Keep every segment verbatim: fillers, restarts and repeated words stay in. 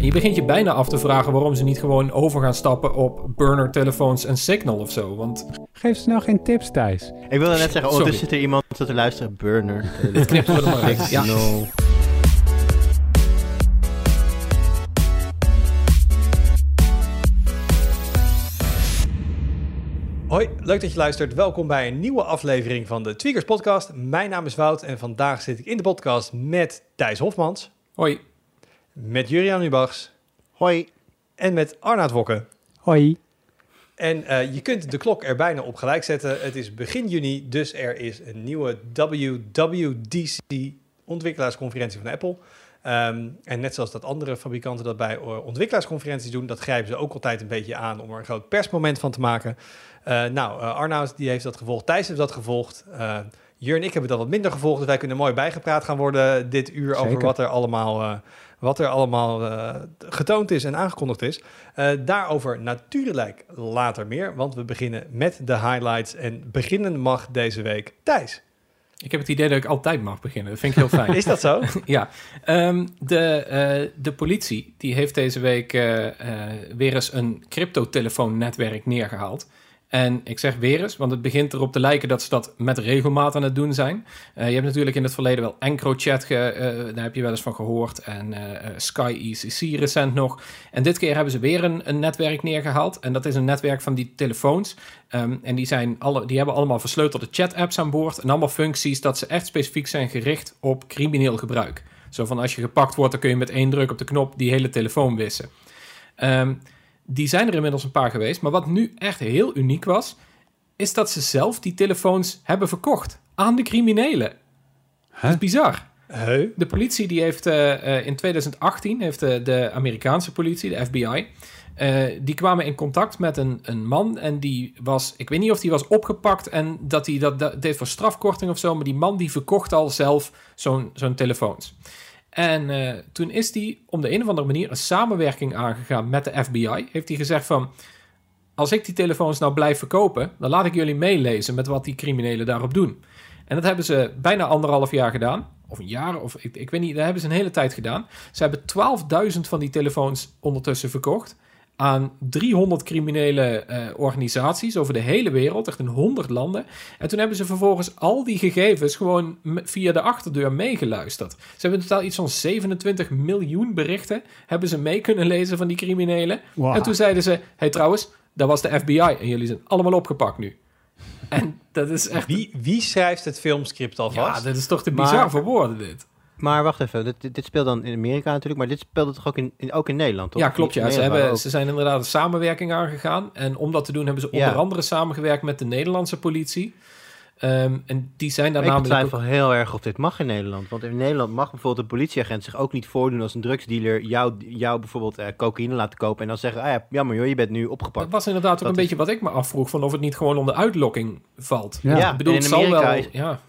Je begint je bijna af te vragen waarom ze niet gewoon over gaan stappen op burner telefoons en Signal of zo, want... Geef ze nou geen tips, Thijs. Ik wilde net zeggen, ondertussen zit er iemand te luisteren, burner. Dit knippen we er maar uit. Ja. No. Hoi, leuk dat je luistert. Welkom bij een nieuwe aflevering van de Tweakers podcast. Mijn naam is Wout en vandaag zit ik in de podcast met Thijs Hofmans. Hoi. Met Juriaan Ubachs. Hoi. En met Arnoud Wokke. Hoi. En uh, je kunt de klok er bijna op gelijk zetten. Het is begin juni, dus er is een nieuwe W W D C ontwikkelaarsconferentie van Apple. Um, en net zoals dat andere fabrikanten dat bij ontwikkelaarsconferenties doen, dat grijpen ze ook altijd een beetje aan om er een groot persmoment van te maken. Uh, nou, uh, Arnoud die heeft dat gevolgd, Thijs heeft dat gevolgd. Uh, Jur en ik hebben dat wat minder gevolgd, dus wij kunnen mooi bijgepraat gaan worden dit uur. Zeker. Over wat er allemaal, uh, wat er allemaal uh, getoond is en aangekondigd is. Uh, daarover natuurlijk later meer, want we beginnen met de highlights. En beginnen mag deze week Thijs. Ik heb het idee dat ik altijd mag beginnen. Dat vind ik heel fijn. Is dat zo? Ja. Um, de, uh, de politie die heeft deze week uh, uh, weer eens een cryptotelefoonnetwerk neergehaald. En ik zeg weer eens, want het begint erop te lijken dat ze dat met regelmaat aan het doen zijn. Uh, je hebt natuurlijk in het verleden wel EncroChat, ge, uh, daar heb je wel eens van gehoord. En uh, Sky E C C recent nog. En dit keer hebben ze weer een, een netwerk neergehaald. En dat is een netwerk van die telefoons. Um, en die, zijn alle, die hebben allemaal versleutelde chat-apps aan boord. En allemaal functies dat ze echt specifiek zijn gericht op crimineel gebruik. Zo van als je gepakt wordt, dan kun je met één druk op de knop die hele telefoon wissen. Um, Die zijn er inmiddels een paar geweest. Maar wat nu echt heel uniek was, is dat ze zelf die telefoons hebben verkocht aan de criminelen. Huh? Dat is bizar. Huh? De politie die heeft uh, in twintig achttien, heeft de, de Amerikaanse politie, de F B I... Uh, die kwamen in contact met een, een man en die was... Ik weet niet of die was opgepakt en dat hij dat, dat deed voor strafkorting of zo, maar die man die verkocht al zelf zo'n, zo'n telefoons. En uh, toen is hij om de een of andere manier een samenwerking aangegaan met de F B I. Heeft hij gezegd van, als ik die telefoons nou blijf verkopen, dan laat ik jullie meelezen met wat die criminelen daarop doen. En dat hebben ze bijna anderhalf jaar gedaan. Of een jaar, of ik, ik weet niet, dat hebben ze een hele tijd gedaan. Ze hebben twaalfduizend van die telefoons ondertussen verkocht aan driehonderd criminele uh, organisaties over de hele wereld, echt in honderd landen. En toen hebben ze vervolgens al die gegevens gewoon m- via de achterdeur meegeluisterd. Ze hebben in totaal iets van zevenentwintig miljoen berichten hebben ze mee kunnen lezen van die criminelen. Wow. En toen zeiden ze, hey trouwens, dat was de F B I en jullie zijn allemaal opgepakt nu. En dat is echt... Wie, wie schrijft het filmscript alvast? Ja, dat is toch te bizar maar... voor woorden dit. Maar wacht even, dit, dit speelt dan in Amerika natuurlijk, maar dit speelde toch ook in, in, ook in Nederland, toch? Ja, klopt. Ja. Ze, hebben, ze zijn inderdaad een samenwerking aangegaan. En om dat te doen hebben ze onder ja. andere samengewerkt met de Nederlandse politie. Um, en die zijn daar ik namelijk... Ik twijfel ook... heel erg of dit mag in Nederland. Want in Nederland mag bijvoorbeeld een politieagent zich ook niet voordoen als een drugsdealer. Jou, jou bijvoorbeeld uh, cocaïne laten kopen en dan zeggen, ah ja, jammer joh, je bent nu opgepakt. Dat was inderdaad ook dat een is... beetje wat ik me afvroeg, van of het niet gewoon onder uitlokking valt. Ja, ja. Ik bedoel, in het zal wel... Is... Ja.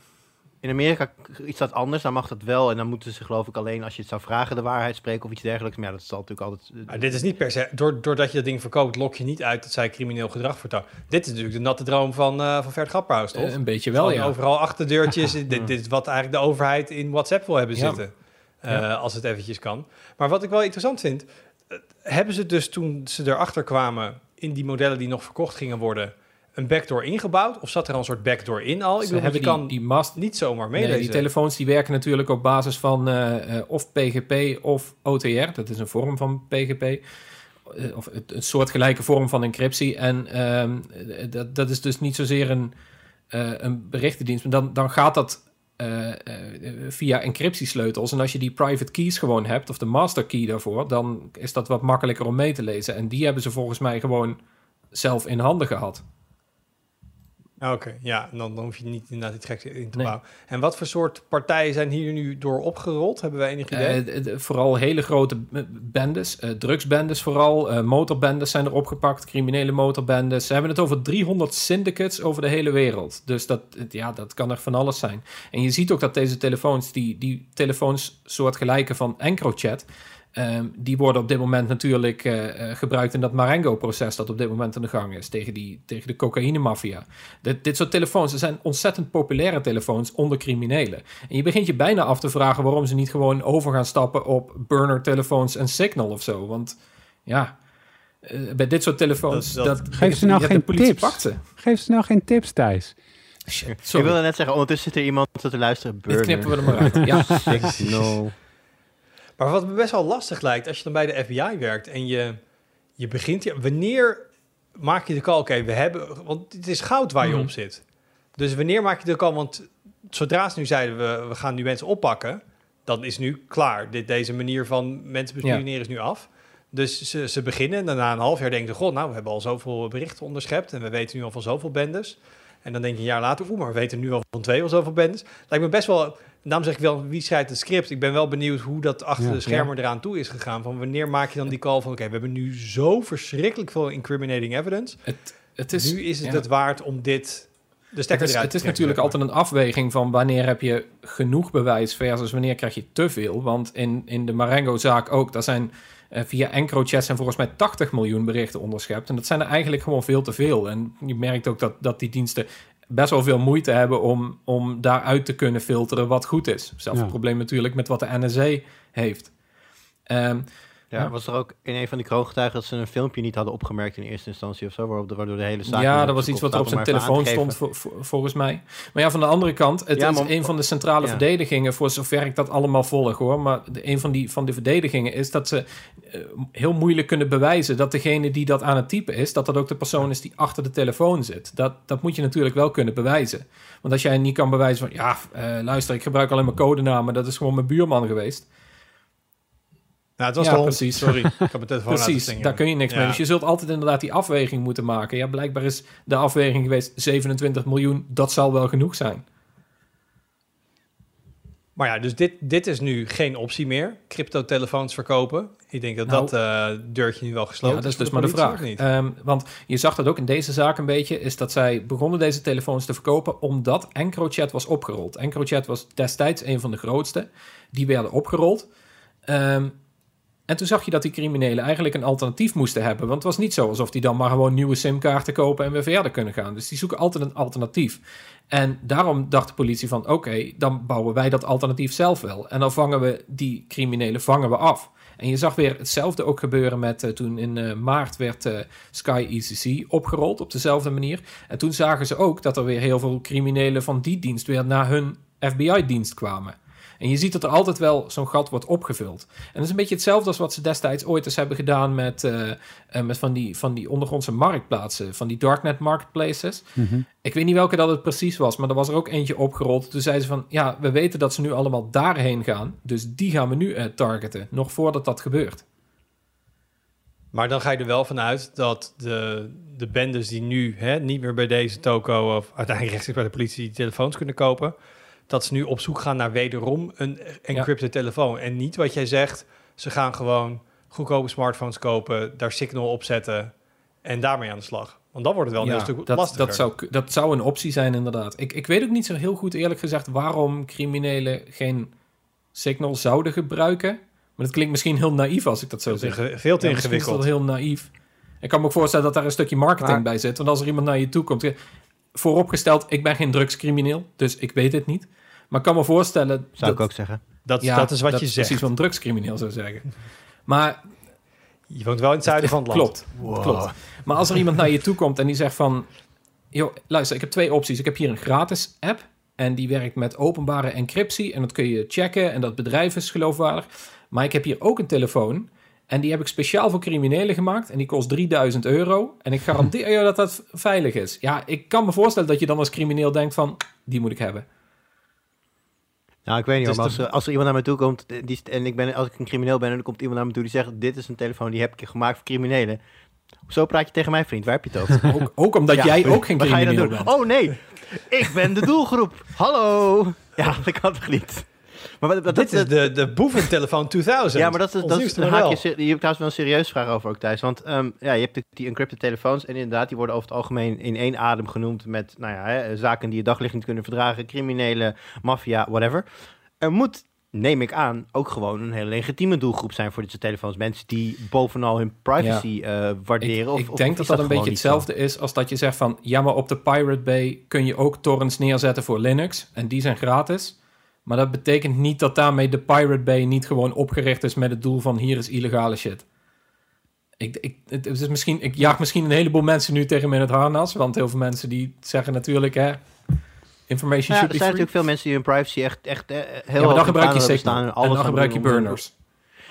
In Amerika is dat anders, dan mag dat wel. En dan moeten ze geloof ik alleen als je het zou vragen de waarheid spreken of iets dergelijks. Maar ja, dat is natuurlijk altijd... Maar dit is niet per se... Doordat je dat ding verkoopt, lok je niet uit dat zij crimineel gedrag vertoont. Dit is natuurlijk de natte droom van, uh, van Ferd Grapperhaus, toch? Uh, een beetje wel, van ja. Overal achterdeurtjes. dit, dit is wat eigenlijk de overheid in WhatsApp wil hebben zitten. Ja. Uh, ja. Als het eventjes kan. Maar wat ik wel interessant vind... Uh, hebben ze dus toen ze erachter kwamen in die modellen die nog verkocht gingen worden... een backdoor ingebouwd? Of zat er al een soort backdoor in al? Ik Ze bedoel, je kan die mast niet zomaar meelezen. Nee, die telefoons die werken natuurlijk op basis van uh, of P G P of O T R. Dat is een vorm van P G P. Uh, of een, een soortgelijke vorm van encryptie. En um, dat, dat is dus niet zozeer een, uh, een berichtendienst. Maar dan, dan gaat dat uh, uh, via encryptiesleutels. En als je die private keys gewoon hebt, of de master key daarvoor... dan is dat wat makkelijker om mee te lezen. En die hebben ze volgens mij gewoon zelf in handen gehad. Oké, okay, ja, dan, dan hoef je niet inderdaad dit gek in te nee. bouwen. En wat voor soort partijen zijn hier nu door opgerold? Hebben wij enig idee? Uh, d- d- vooral hele grote bendes, uh, drugsbendes vooral. Uh, motorbendes zijn er opgepakt, criminele motorbendes. Ze hebben het over driehonderd syndicates over de hele wereld. Dus dat, ja, dat kan er van alles zijn. En je ziet ook dat deze telefoons, die, die telefoons soortgelijken van EncroChat... Um, die worden op dit moment natuurlijk uh, gebruikt in dat Marengo-proces dat op dit moment aan de gang is tegen, die, tegen de cocaïne-maffia. Dit, dit soort telefoons, er zijn ontzettend populaire telefoons onder criminelen. En je begint je bijna af te vragen waarom ze niet gewoon over gaan stappen op burner-telefoons en Signal of zo. Want ja, uh, bij dit soort telefoons... Dat, dat, dat, geef ze nou geen tips. Geef ze nou geen tips, Thijs. Shit, ik wilde net zeggen, ondertussen zit er iemand te luisteren. Burner. Dit knippen we er maar uit. Ja. Signal. Maar wat me best wel lastig lijkt, als je dan bij de F B I werkt en je, je begint... Ja, wanneer maak je de call? Oké, okay, we hebben... Want het is goud waar je mm. op zit. Dus wanneer maak je de call? Want zodra ze nu zeiden, we, we gaan nu mensen oppakken, dan is nu klaar. Dit, deze manier van mensen bespioneren ja. is nu af. Dus ze, ze beginnen en daarna een half jaar denken ze... God, nou, we hebben al zoveel berichten onderschept en we weten nu al van zoveel bendes. En dan denk je een jaar later, oeh, maar we weten nu al van twee of zoveel bendes. Lijkt me best wel... Daarom zeg ik wel, wie schrijft het script? Ik ben wel benieuwd hoe dat achter ja, de schermen ja. eraan toe is gegaan. Van wanneer maak je dan die call van... Oké, okay, we hebben nu zo verschrikkelijk veel incriminating evidence. Het, het is, nu is het ja. het waard om dit... De stekker het is, eruit het is natuurlijk maar. altijd een afweging van wanneer heb je genoeg bewijs versus wanneer krijg je te veel. Want in, in de Marengo-zaak ook, daar zijn uh, via EncroChat zijn volgens mij tachtig miljoen berichten onderschept. En dat zijn er eigenlijk gewoon veel te veel. En je merkt ook dat, dat die diensten best wel veel moeite hebben om, om daaruit te kunnen filteren wat goed is. Zelfs ja. een probleem natuurlijk met wat de N S A heeft. Um, Ja, ja, was er ook in een van die kroongetuigen dat ze een filmpje niet hadden opgemerkt in eerste instantie of zo, waardoor de hele zaak... Ja, dat was iets wat er op zijn telefoon stond, vol, vol, volgens mij. Maar ja, van de andere kant, het ja, is maar... een van de centrale ja. verdedigingen, voor zover ik dat allemaal volg hoor, maar de, een van die van de verdedigingen is dat ze uh, heel moeilijk kunnen bewijzen dat degene die dat aan het typen is, dat dat ook de persoon is die achter de telefoon zit. Dat, dat moet je natuurlijk wel kunnen bewijzen. Want als jij niet kan bewijzen van, ja, uh, luister, ik gebruik alleen mijn codenamen, dat is gewoon mijn buurman geweest. Nou, het was ja, precies. Sorry, ik heb mijn telefoon precies, daar kun je niks ja. mee. Dus je zult altijd inderdaad die afweging moeten maken. Ja, blijkbaar is de afweging geweest zevenentwintig miljoen. Dat zal wel genoeg zijn. Maar ja, dus dit, dit is nu geen optie meer. Cryptotelefoons verkopen. Ik denk dat nou, dat uh, deurtje nu wel gesloten ja, dat is. Dat is dus maar de vraag. Um, want je zag dat ook in deze zaak een beetje, is dat zij begonnen deze telefoons te verkopen omdat EncroChat was opgerold. EncroChat was destijds een van de grootste. Die werden opgerold. Um, En toen zag je dat die criminelen eigenlijk een alternatief moesten hebben. Want het was niet zo alsof die dan maar gewoon nieuwe simkaarten kopen en weer verder kunnen gaan. Dus die zoeken altijd een alternatief. En daarom dacht de politie van oké, okay, dan bouwen wij dat alternatief zelf wel. En dan vangen we die criminelen vangen we af. En je zag weer hetzelfde ook gebeuren met uh, toen in uh, maart werd uh, Sky E C C opgerold op dezelfde manier. En toen zagen ze ook dat er weer heel veel criminelen van die dienst weer naar hun F B I-dienst kwamen. En je ziet dat er altijd wel zo'n gat wordt opgevuld. En dat is een beetje hetzelfde als wat ze destijds ooit eens hebben gedaan met, uh, met van, die, van die ondergrondse marktplaatsen, van die darknet marketplaces. Mm-hmm. Ik weet niet welke dat het precies was, maar er was er ook eentje opgerold. Toen zeiden ze van, ja, we weten dat ze nu allemaal daarheen gaan, dus die gaan we nu uh, targeten, nog voordat dat gebeurt. Maar dan ga je er wel vanuit dat de, de bendes die nu hè, niet meer bij deze toko of uiteindelijk rechtstreeks bij de politie die telefoons kunnen kopen, dat ze nu op zoek gaan naar wederom een encrypted ja. telefoon. En niet wat jij zegt, ze gaan gewoon goedkope smartphones kopen, daar Signal op zetten en daarmee aan de slag. Want dan wordt het wel ja, een heel stuk dat, lastiger. Dat zou, dat zou een optie zijn, inderdaad. Ik, ik weet ook niet zo heel goed, eerlijk gezegd, waarom criminelen geen Signal zouden gebruiken. Maar dat klinkt misschien heel naïef als ik dat zo zeg. Veel te ja, ingewikkeld. Dat is heel naïef. Ik kan me ook voorstellen dat daar een stukje marketing maar bij zit. Want als er iemand naar je toe komt... Vooropgesteld, ik ben geen drugscrimineel, dus ik weet het niet. Maar ik kan me voorstellen... Zou dat, ik ook zeggen. Dat, ja, dat is wat dat je zegt. Precies wat een drugscrimineel zou zeggen. Maar... Je woont wel in het zuiden van het land. Klopt, wow. klopt. Maar als er iemand naar je toe komt en die zegt van... Joh, luister, ik heb twee opties. Ik heb hier een gratis app en die werkt met openbare encryptie. En dat kun je checken en dat bedrijf is geloofwaardig. Maar ik heb hier ook een telefoon en die heb ik speciaal voor criminelen gemaakt en die kost drieduizend euro. En ik garandeer je dat dat veilig is. Ja, ik kan me voorstellen dat je dan als crimineel denkt van... Die moet ik hebben. Nou, ik weet niet, dus maar als, de... als er iemand naar me toe komt... Die, en ik ben, als ik een crimineel ben en er komt iemand naar me toe die zegt... dit is een telefoon, die heb ik gemaakt voor criminelen. Zo praat je tegen mijn vriend, waar heb je het over? Ook, ook omdat ja, jij ook geen crimineel bent. Oh nee, ik ben de doelgroep. Hallo. Ja, dat kan toch niet? Maar dat, dat, dit dat, is de, de boeventelefoon tweeduizend. Ja, maar dat is, dat is een haakje. Je hebt trouwens wel een serieuze vraag over ook, Thijs. Want um, ja, je hebt die, die encrypted telefoons. En inderdaad, die worden over het algemeen in één adem genoemd. Met nou ja, hè, zaken die je daglicht niet kunnen verdragen. Criminelen, maffia, whatever. Er moet neem ik aan, ook gewoon een hele legitieme doelgroep zijn voor dit soort telefoons. Mensen die bovenal hun privacy ja. uh, waarderen. Ik, ik of, denk of dat dat, dat een beetje hetzelfde zo? is als dat je zegt van... ja, maar op de Pirate Bay kun je ook torrents neerzetten voor Linux. En die zijn gratis. Maar dat betekent niet dat daarmee de Pirate Bay niet gewoon opgericht is... met het doel van hier is illegale shit. Ik, ik, het is misschien, ik jaag misschien een heleboel mensen nu tegen me in het harnas. Want heel veel mensen die zeggen natuurlijk... hè. Information ja, should ja, er zijn free. Natuurlijk veel mensen die hun privacy echt, echt, echt heel ja, maar dan gebruik je staan en, alles en dan gebruik je burners.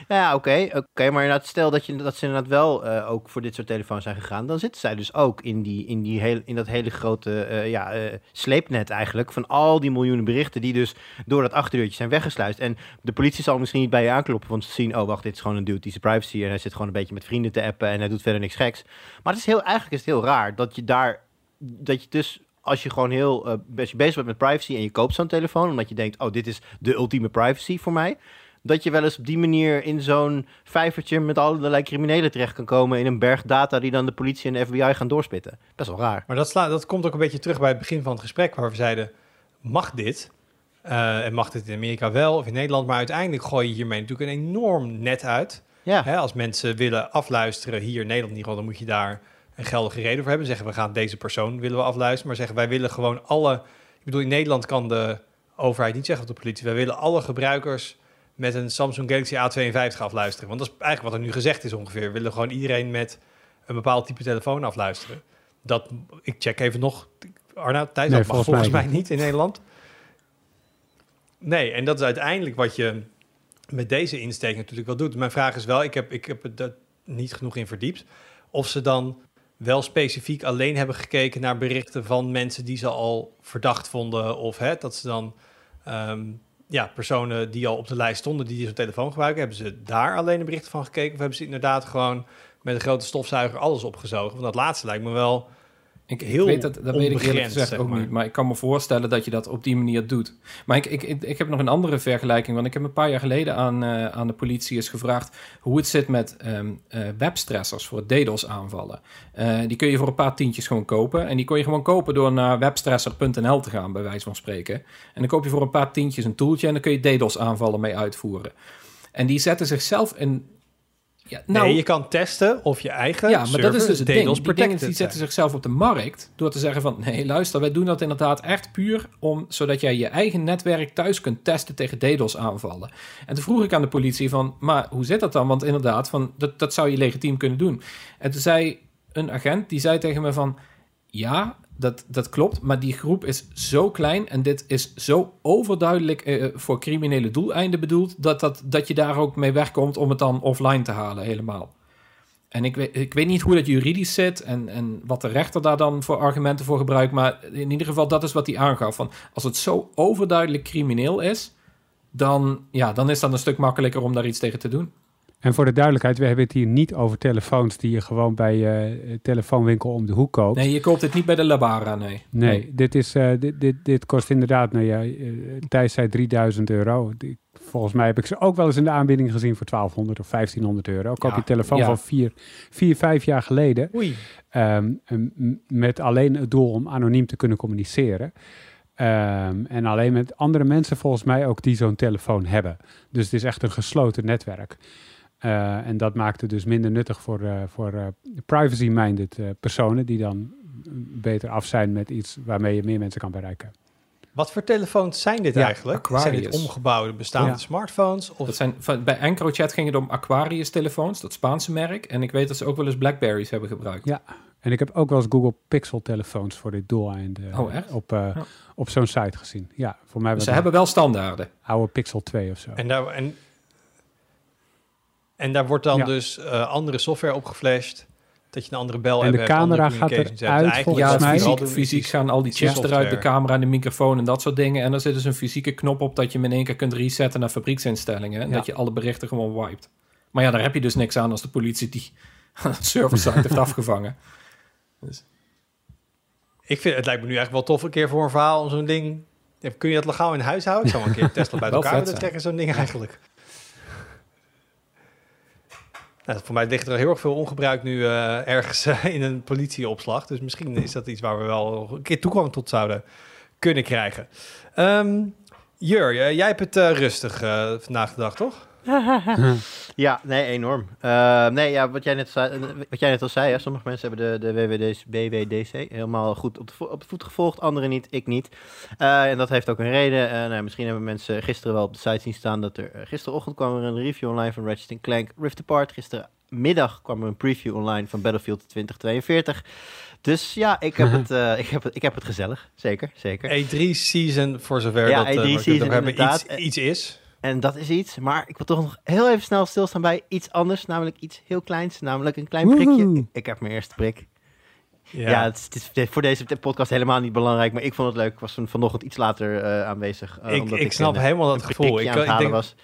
Ja, oké. Okay, okay, maar inderdaad, stel dat, je, dat ze inderdaad wel uh, ook voor dit soort telefoons zijn gegaan... dan zitten zij dus ook in, die, in, die heel, in dat hele grote uh, ja, uh, sleepnet eigenlijk... van al die miljoenen berichten die dus door dat achterdeurtje zijn weggesluist. En de politie zal misschien niet bij je aankloppen... want ze zien, oh wacht, dit is gewoon een dude die zijn privacy... en hij zit gewoon een beetje met vrienden te appen en hij doet verder niks geks. Maar het is heel, eigenlijk is het heel raar dat je daar... dat je dus... als je gewoon heel uh, bezig bent met privacy en je koopt zo'n telefoon... omdat je denkt, oh, dit is de ultieme privacy voor mij... dat je wel eens op die manier in zo'n vijvertje... met allerlei criminelen terecht kan komen... in een berg data die dan de politie en de F B I gaan doorspitten. Best wel raar. Maar dat, sla- dat komt ook een beetje terug bij het begin van het gesprek... waar we zeiden, mag dit? Uh, en mag dit in Amerika wel of in Nederland? Maar uiteindelijk gooi je hiermee natuurlijk een enorm net uit. Ja. Hè, als mensen willen afluisteren hier in Nederland in ieder geval... dan moet je daar... een geldige reden voor hebben. Zeggen, we gaan deze persoon willen we afluisteren. Maar zeggen, wij willen gewoon alle... Ik bedoel, in Nederland kan de overheid niet zeggen of de politie... wij willen alle gebruikers met een Samsung Galaxy A tweeënvijftig afluisteren. Want dat is eigenlijk wat er nu gezegd is ongeveer. We willen gewoon iedereen met een bepaald type telefoon afluisteren. Dat, ik check even nog. Arnoud, Thijs, nee, dat mag volgens mij niet in Nederland. Nee, en dat is uiteindelijk wat je met deze insteek natuurlijk wel doet. Mijn vraag is wel, ik heb, ik heb er niet genoeg in verdiept... of ze dan... wel specifiek alleen hebben gekeken naar berichten van mensen die ze al verdacht vonden. Of hè, dat ze dan um, ja, personen die al op de lijst stonden, die zo'n telefoon gebruiken. Hebben ze daar alleen een bericht van gekeken? Of hebben ze inderdaad gewoon met een grote stofzuiger alles opgezogen? Want dat laatste lijkt me wel ik, heel ik weet dat, dat weet ik eerlijk gezegd zeg maar. ook niet. Maar ik kan me voorstellen dat je dat op die manier doet. Maar ik, ik, ik, ik heb nog een andere vergelijking. Want ik heb een paar jaar geleden aan, uh, aan de politie eens gevraagd... hoe het zit met um, uh, webstressers voor DDoS aanvallen. Uh, die kun je voor een paar tientjes gewoon kopen. En die kon je gewoon kopen door naar webstresser punt n l te gaan... bij wijze van spreken. En dan koop je voor een paar tientjes een toeltje... en dan kun je DDoS aanvallen mee uitvoeren. En die zetten zichzelf in... Ja, nou, nee, je kan testen of je eigen ja, maar server, dat is dus het ding. Die dingen die zetten zichzelf op de markt door te zeggen van... nee, luister, wij doen dat inderdaad echt puur... om zodat jij je eigen netwerk thuis kunt testen tegen DDoS-aanvallen. En toen vroeg ik aan de politie van... maar hoe zit dat dan? Want inderdaad, van, dat, dat zou je legitiem kunnen doen. En toen zei een agent, die zei tegen me van... ja, dat, dat klopt, maar die groep is zo klein... en dit is zo overduidelijk uh, voor criminele doeleinden bedoeld... Dat, dat, dat je daar ook mee wegkomt om het dan offline te halen helemaal. En ik weet, ik weet niet hoe dat juridisch zit... En, en wat de rechter daar dan voor argumenten voor gebruikt... maar in ieder geval dat is wat hij aangaf. Van als het zo overduidelijk crimineel is... dan, ja, dan is dat een stuk makkelijker om daar iets tegen te doen. En voor de duidelijkheid, we hebben het hier niet over telefoons... die je gewoon bij je uh, telefoonwinkel om de hoek koopt. Nee, je koopt het niet bij de Labara, nee. Nee, nee. Dit, is, uh, dit, dit, dit kost inderdaad... Nou ja, uh, Thijs zei drieduizend euro. Die, volgens mij heb ik ze ook wel eens in de aanbieding gezien... voor twaalfhonderd of vijftienhonderd euro. Koop ja, je telefoon ja. van vier, vier, vijf jaar geleden. Oei. Um, met alleen het doel om anoniem te kunnen communiceren. Um, en alleen met andere mensen volgens mij ook die zo'n telefoon hebben. Dus het is echt een gesloten netwerk. Uh, en dat maakt het dus minder nuttig voor, uh, voor uh, privacy-minded uh, personen... die dan beter af zijn met iets waarmee je meer mensen kan bereiken. Wat voor telefoons zijn dit ja, eigenlijk? Aquarius. Zijn dit omgebouwde bestaande ja. smartphones? Of... Dat zijn, van, bij EncroChat ging het om Aquarius-telefoons, dat Spaanse merk. En ik weet dat ze ook wel eens Blackberries hebben gebruikt. Ja, en ik heb ook wel eens Google Pixel-telefoons voor dit doeleinde uh, oh, op, uh, oh. op zo'n site gezien. Ja, voor mij dus ze hebben wel standaarden. Oude Pixel twee of zo. En daar... En... En daar wordt dan ja. dus uh, andere software opgeflasht, dat je een andere bel hebt. En de camera gaat eruit volgens mij. Fysiek, fysiek gaan al die chips eruit, de camera en de microfoon en dat soort dingen. En er zit dus een fysieke knop op dat je hem in één keer kunt resetten naar fabrieksinstellingen. En ja. dat je alle berichten gewoon wiped. Maar ja, daar heb je dus niks aan als de politie die het serversite heeft afgevangen. Dus. Ik vind, het lijkt me nu eigenlijk wel tof een keer voor een verhaal om zo'n ding... Kun je dat legaal in huis houden? Ik zou een keer Tesla bij elkaar willen trekken, zo'n ding eigenlijk. Nou, voor mij ligt er heel erg veel ongebruikt nu uh, ergens uh, in een politieopslag. Dus misschien is dat iets waar we wel een keer toegang tot zouden kunnen krijgen. Um, Jur, jij hebt het uh, rustig uh, vandaag de dag, toch? Ja, nee, enorm. Uh, nee, ja, wat jij net zei, wat jij net al zei, hè, sommige mensen hebben de, de W W D C helemaal goed op de, vo- op de voet gevolgd, anderen niet, ik niet. Uh, en dat heeft ook een reden. Uh, nou, misschien hebben mensen gisteren wel op de site zien staan dat er uh, gisterochtend kwam er een review online van Ratchet en Clank Rift Apart. Gistermiddag kwam er een preview online van Battlefield twintig tweeënveertig. Dus ja, ik heb, het, uh, ik, heb het, ik heb het gezellig. Zeker, zeker. E drie season, voor zover ja, dat uh, E drie season, hebben, iets, iets is. En dat is iets, maar ik wil toch nog heel even snel stilstaan bij iets anders. Namelijk iets heel kleins, namelijk een klein prikje. Woehoe. Ik heb mijn eerste prik. Ja, ja het, is, het is voor deze podcast helemaal niet belangrijk, maar ik vond het leuk. Ik was van, vanochtend iets later uh, aanwezig. Uh, ik, omdat ik, ik snap een, helemaal dat gevoel. Ik, ik denk... was.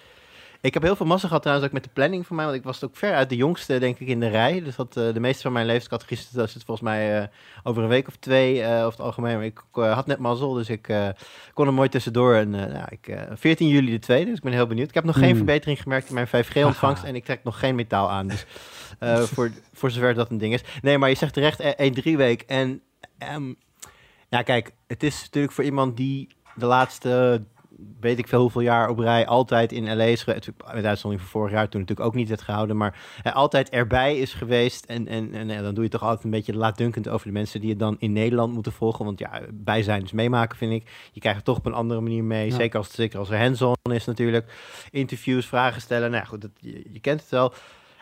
Ik heb heel veel massa gehad trouwens ook met de planning van mij, want ik was ook ver uit de jongste, denk ik, in de rij. Dus dat, uh, de meeste van mijn leeftijdscategorieën zit volgens mij uh, over een week of twee, uh, over het algemeen. Maar ik uh, had net mazzel, dus ik uh, kon er mooi tussendoor. En, uh, nou, ik, uh, veertien juli de tweede, dus ik ben heel benieuwd. Ik heb nog mm. geen verbetering gemerkt in mijn vijf G-ontvangst en ik trek nog geen metaal aan. Dus uh, voor, voor zover dat een ding is. Nee, maar je zegt terecht, E drie week. En um, ja, kijk, het is natuurlijk voor iemand die de laatste... weet ik veel hoeveel jaar op rij, altijd in L A is geweest. Met uitzondering van vorig jaar, toen natuurlijk ook niet werd gehouden, maar hè, altijd erbij is geweest. En, en, en hè, dan doe je toch altijd een beetje laatdunkend over de mensen die het dan in Nederland moeten volgen. Want ja, bij zijn dus meemaken, vind ik. Je krijgt het toch op een andere manier mee. Ja. Zeker, als, zeker als er hands-on is natuurlijk. Interviews, vragen stellen. Nou ja, goed, dat, je, je kent het wel.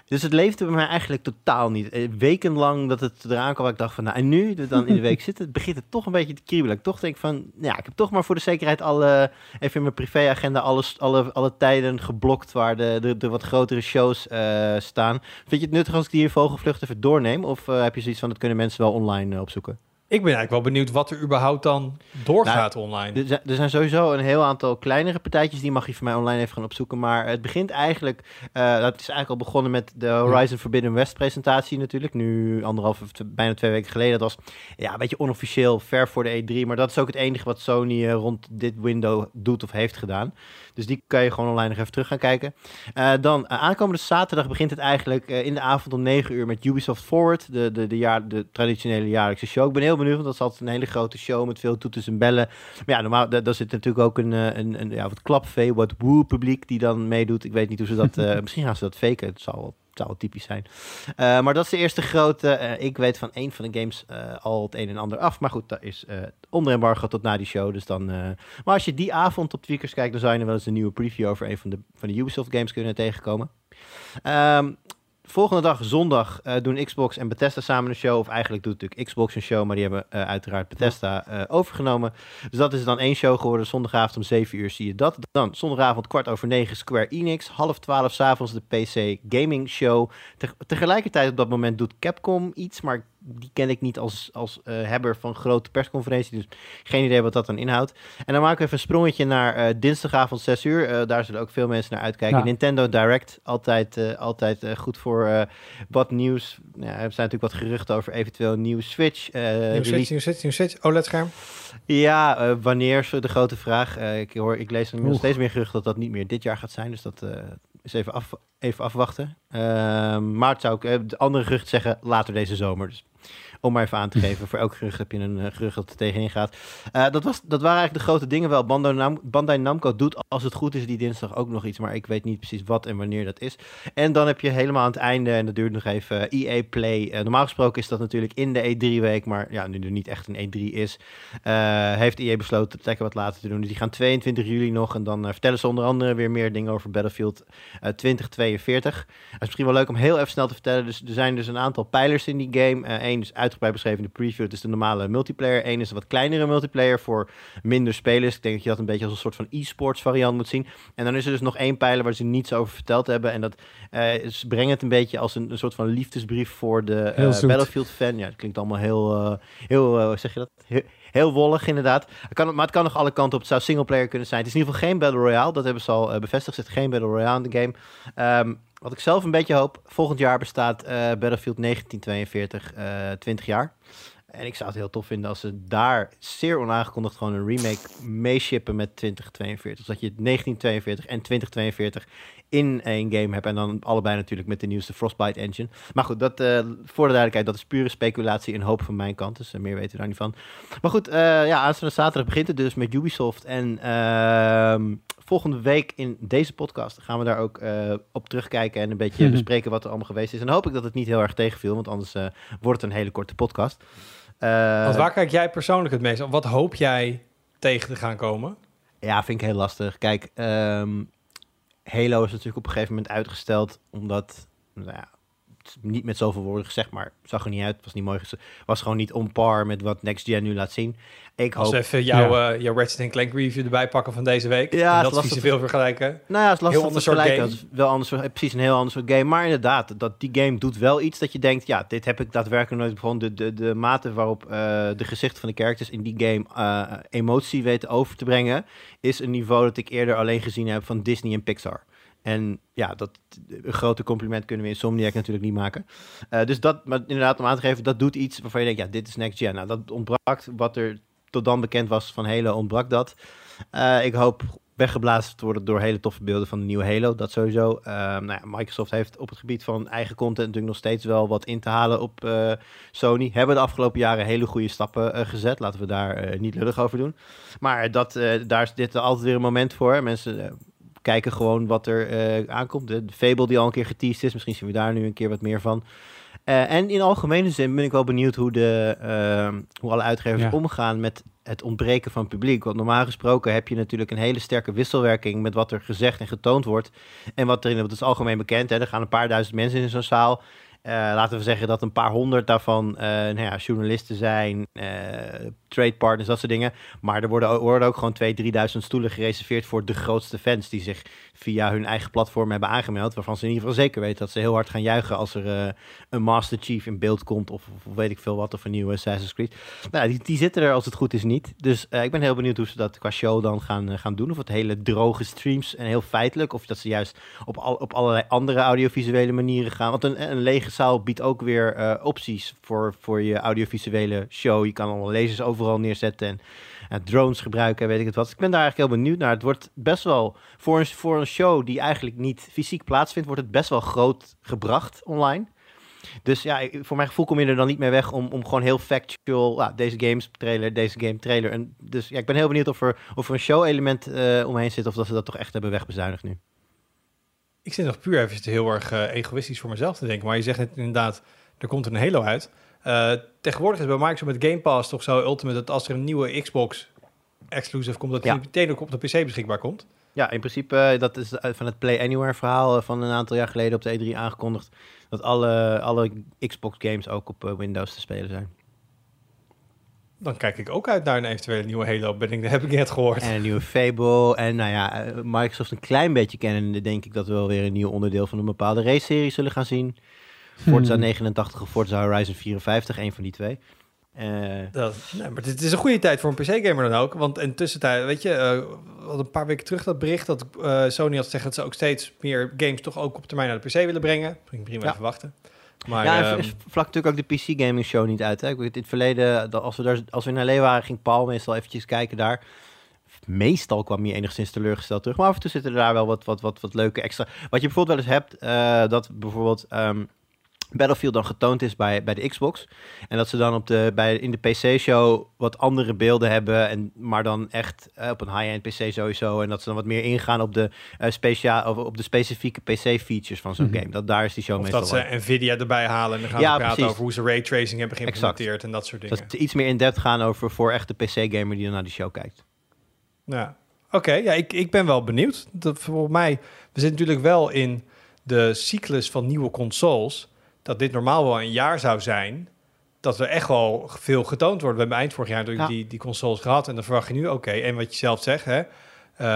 Dus het leefde bij mij eigenlijk totaal niet. Wekenlang dat het eraan kwam, ik dacht van, nou en nu, dan in de week zitten, het begint het toch een beetje te kriebelen. Ik toch denk van, ja, ik heb toch maar voor de zekerheid alle, even in mijn privéagenda, alles, alle, alle tijden geblokt waar de, de, de wat grotere shows uh, staan. Vind je het nuttig als ik die hier vogelvlucht even doorneem? Of uh, heb je zoiets van, dat kunnen mensen wel online uh, opzoeken? Ik ben eigenlijk wel benieuwd wat er überhaupt dan doorgaat nou, online. Er zijn, er zijn sowieso een heel aantal kleinere partijtjes. Die mag je van mij online even gaan opzoeken. Maar het begint eigenlijk... Uh, dat is eigenlijk al begonnen met de Horizon Forbidden West presentatie natuurlijk. Nu anderhalf of t- bijna twee weken geleden. Dat was ja, een beetje onofficieel, ver voor de E drie. Maar dat is ook het enige wat Sony uh, rond dit window doet of heeft gedaan. Dus die kan je gewoon online nog even terug gaan kijken. Uh, dan uh, aankomende zaterdag begint het eigenlijk uh, in de avond om negen uur met Ubisoft Forward. De, de, de, jaar, de traditionele jaarlijkse show. Ik ben heel benieuwd, want dat is altijd een hele grote show met veel toeters en bellen. Maar ja, normaal, daar, daar zit natuurlijk ook een, een, een ja, wat klapvee, wat woe publiek die dan meedoet. Ik weet niet hoe ze dat... Uh, misschien gaan ze dat faken, het zal wel. Het zou wel typisch zijn. Uh, maar dat is de eerste grote. Uh, ik weet van één van de games uh, al het een en ander af. Maar goed, dat is uh, onder embargo tot na die show. Dus dan, uh... Maar als je die avond op Tweakers kijkt, dan zou je er wel eens een nieuwe preview over een van de, van de Ubisoft games kunnen tegenkomen. Um, volgende dag, zondag, uh, doen Xbox en Bethesda samen een show. Of eigenlijk doet natuurlijk Xbox een show, maar die hebben uh, uiteraard Bethesda uh, overgenomen. Dus dat is dan één show geworden. Zondagavond om zeven uur zie je dat. Dan zondagavond kwart over negen Square Enix. Half twaalf 's avonds de P C Gaming Show. Teg- tegelijkertijd op dat moment doet Capcom iets, maar die ken ik niet als, als uh, hebber van grote persconferentie. Dus geen idee wat dat dan inhoudt. En dan maken we even een sprongetje naar uh, dinsdagavond zes uur. Uh, daar zullen ook veel mensen naar uitkijken. Ja. Nintendo Direct, altijd, uh, altijd uh, goed voor uh, wat nieuws. Ja, er zijn natuurlijk wat geruchten over eventueel een nieuwe Switch. Uh, nieuwe Switch, nieuwe Switch, nieuwe Switch. O L E D-scherm. Ja, uh, wanneer is de grote vraag. Uh, ik, hoor, ik lees nog steeds meer geruchten dat dat niet meer dit jaar gaat zijn. Dus dat... Uh, Dus even, af, even afwachten. Uh, maar het zou ook uh, de andere gerucht zeggen later deze zomer. Dus om maar even aan te geven. Voor elk gerucht heb je een uh, gerucht dat er tegenin gaat. Uh, dat, was, dat waren eigenlijk de grote dingen wel. Bandai, Nam- Bandai Namco doet als het goed is die dinsdag ook nog iets. Maar ik weet niet precies wat en wanneer dat is. En dan heb je helemaal aan het einde, en dat duurt nog even, E A Play. Uh, normaal gesproken is dat natuurlijk in de E drie week. Maar ja, nu er niet echt een E drie is, uh, heeft E A besloten het lekker wat later te doen. Dus die gaan tweeëntwintig juli nog. En dan uh, vertellen ze onder andere weer meer dingen over Battlefield uh, twintig tweeënveertig. Dat is misschien wel leuk om heel even snel te vertellen. Dus er zijn dus een aantal pijlers in die game. Uh, Eén is uitgebreid beschreven in de preview. Dat is de normale multiplayer. Eén is een wat kleinere multiplayer voor minder spelers. Ik denk dat je dat een beetje als een soort van e-sports variant moet zien. En dan is er dus nog één pijler waar ze niets over verteld hebben. En dat uh, is, brengt het een beetje als een, een soort van liefdesbrief voor de uh, Battlefield fan. Ja, dat klinkt allemaal heel, uh, heel uh, zeg je dat? Heel, heel wollig inderdaad. Het kan, maar het kan nog alle kanten op. Het zou singleplayer kunnen zijn. Het is in ieder geval geen Battle Royale. Dat hebben ze al uh, bevestigd. Er zit geen Battle Royale in de game. Um, Wat ik zelf een beetje hoop, volgend jaar bestaat uh, Battlefield negentien tweeënveertig uh, twintig jaar. En ik zou het heel tof vinden als ze daar zeer onaangekondigd gewoon een remake meeshippen met twintig tweeënveertig. Zodat je negentien tweeënveertig en twintig tweeënveertig in één game hebt. En dan allebei natuurlijk met de nieuwste Frostbite engine. Maar goed, dat, uh, voor de duidelijkheid, dat is pure speculatie en hoop van mijn kant. Dus uh, meer weten we daar niet van. Maar goed, uh, ja, aanstaande zaterdag begint het dus met Ubisoft. En uh, volgende week in deze podcast gaan we daar ook uh, op terugkijken. En een beetje mm-hmm. bespreken wat er allemaal geweest is. En dan hoop ik dat het niet heel erg tegenviel. Want anders uh, wordt het een hele korte podcast. Uh, Want waar kijk jij persoonlijk het meest op? Wat hoop jij tegen te gaan komen? Ja, vind ik heel lastig. Kijk, um, Halo is natuurlijk op een gegeven moment uitgesteld. Omdat, nou ja, niet met zoveel woorden gezegd, maar zag er niet uit. Was niet mooi. Was gewoon niet on par met wat Next Gen nu laat zien. Ik hoop... Als even jouw, ja. uh, jouw Ratchet en Clank review erbij pakken van deze week. Ja, en dat is veel vergelijken. Nou ja, het is lastig te vergelijken. Dat is wel anders, precies een heel ander soort game. Maar inderdaad, dat die game doet wel iets dat je denkt... ja, dit heb ik daadwerkelijk nooit begonnen. De, de, de mate waarop uh, de gezichten van de characters in die game... Uh, emotie weten over te brengen... is een niveau dat ik eerder alleen gezien heb van Disney en Pixar. En ja, dat een groter compliment kunnen we in Insomniac natuurlijk niet maken. Uh, dus dat, maar inderdaad, om aan te geven, dat doet iets waarvan je denkt... ja, dit is Next Gen. Nou, dat ontbrak wat er... tot dan bekend was van Halo, ontbrak dat. Uh, ik hoop weggeblazen te worden door hele toffe beelden van de nieuwe Halo. Dat sowieso. Uh, nou ja, Microsoft heeft op het gebied van eigen content natuurlijk nog steeds wel wat in te halen op uh, Sony. Hebben de afgelopen jaren hele goede stappen uh, gezet. Laten we daar uh, niet lullig over doen. Maar dat, uh, daar is dit altijd weer een moment voor. Mensen uh, kijken gewoon wat er uh, aankomt. De Fable die al een keer geteased is. Misschien zien we daar nu een keer wat meer van. Uh, en in algemene zin ben ik wel benieuwd hoe, de, uh, hoe alle uitgevers ja. omgaan met het ontbreken van publiek. Want normaal gesproken heb je natuurlijk een hele sterke wisselwerking met wat er gezegd en getoond wordt. En wat erin, dat is algemeen bekend, hè, er gaan een paar duizend mensen in zo'n zaal. Uh, laten we zeggen dat een paar honderd daarvan uh, nou ja, journalisten zijn, uh, trade partners, dat soort dingen. Maar er worden, worden ook gewoon twee, drieduizend stoelen gereserveerd voor de grootste fans die zich via hun eigen platform hebben aangemeld. Waarvan ze in ieder geval zeker weten dat ze heel hard gaan juichen als er uh, een Master Chief in beeld komt. Of, of weet ik veel wat, of een nieuwe Assassin's Creed. Nou, die, die zitten er als het goed is niet. Dus uh, ik ben heel benieuwd hoe ze dat qua show dan gaan, uh, gaan doen. Of het hele droge streams en heel feitelijk. Of dat ze juist op, al, op allerlei andere audiovisuele manieren gaan. Want een, een lege zaal biedt ook weer uh, opties voor, voor je audiovisuele show. Je kan allemaal lasers overal neerzetten en uh, drones gebruiken, weet ik het wat. Dus ik ben daar eigenlijk heel benieuwd naar. Het wordt best wel, voor een, voor een show die eigenlijk niet fysiek plaatsvindt, wordt het best wel groot gebracht online. Dus ja, voor mijn gevoel kom je er dan niet meer weg om, om gewoon heel factual, ah, deze games trailer, deze game trailer. En dus ja, ik ben heel benieuwd of er, of er een show element uh, omheen zit of dat ze dat toch echt hebben wegbezuinigd nu. Ik zit nog puur even heel erg uh, egoïstisch voor mezelf te denken. Maar je zegt het inderdaad, er komt een Halo uit. Uh, tegenwoordig is bij Microsoft met Game Pass toch zo ultimate... dat als er een nieuwe Xbox exclusive komt... dat die meteen ook op de P C beschikbaar komt. Ja, in principe, uh, dat is van het Play Anywhere verhaal... Uh, van een aantal jaar geleden op de E drie aangekondigd... dat alle, alle Xbox games ook op uh, Windows te spelen zijn. Dan kijk ik ook uit naar een eventuele nieuwe Halo, ben ik, dat heb ik net gehoord. En een nieuwe Fable. En nou ja, Microsoft een klein beetje kennen, denk ik dat we wel weer een nieuw onderdeel van een bepaalde race-serie zullen gaan zien. Hmm. Forza negenentachtig of Forza Horizon vierenvijftig, één van die twee. Uh, dat, nee, maar dit is een goede tijd voor een P C-gamer dan ook. Want in tussentijd, weet je, uh, wat een paar weken terug dat bericht... dat uh, Sony had gezegd dat ze ook steeds meer games toch ook op termijn naar de P C willen brengen. Prima, prima ja. Even wachten. Maar, ja, en vlak natuurlijk ook de P C-gaming show niet uit. Hè? Ik weet, in het verleden, als we, daar, als we in L A waren, ging Paul meestal eventjes kijken daar. Meestal kwam hij enigszins teleurgesteld terug. Maar af en toe zitten er daar wel wat, wat, wat, wat leuke extra... Wat je bijvoorbeeld wel eens hebt, uh, dat bijvoorbeeld... Um, Battlefield dan getoond is bij, bij de Xbox. En dat ze dan op de, bij, in de P C-show wat andere beelden hebben. En, maar dan echt uh, op een high-end P C sowieso. En dat ze dan wat meer ingaan op de, uh, specia- of op de specifieke P C-features van zo'n mm-hmm. game. Dat, daar is die show of meestal dat ze aan. Nvidia erbij halen en dan gaan ja, we praten precies. over hoe ze raytracing hebben geïmplementeerd exact. En dat soort dingen. Dat ze iets meer in-depth gaan over voor echt de P C-gamer die dan naar die show kijkt. Ja, oké. Okay. Ja, ik, ik ben wel benieuwd. Dat, voor mij, we zitten natuurlijk wel in de cyclus van nieuwe consoles... dat dit normaal wel een jaar zou zijn... dat er echt wel veel getoond wordt. We hebben eind vorig jaar natuurlijk ja. die, die consoles gehad... en dan verwacht je nu, oké, okay. en wat je zelf zegt... Hè,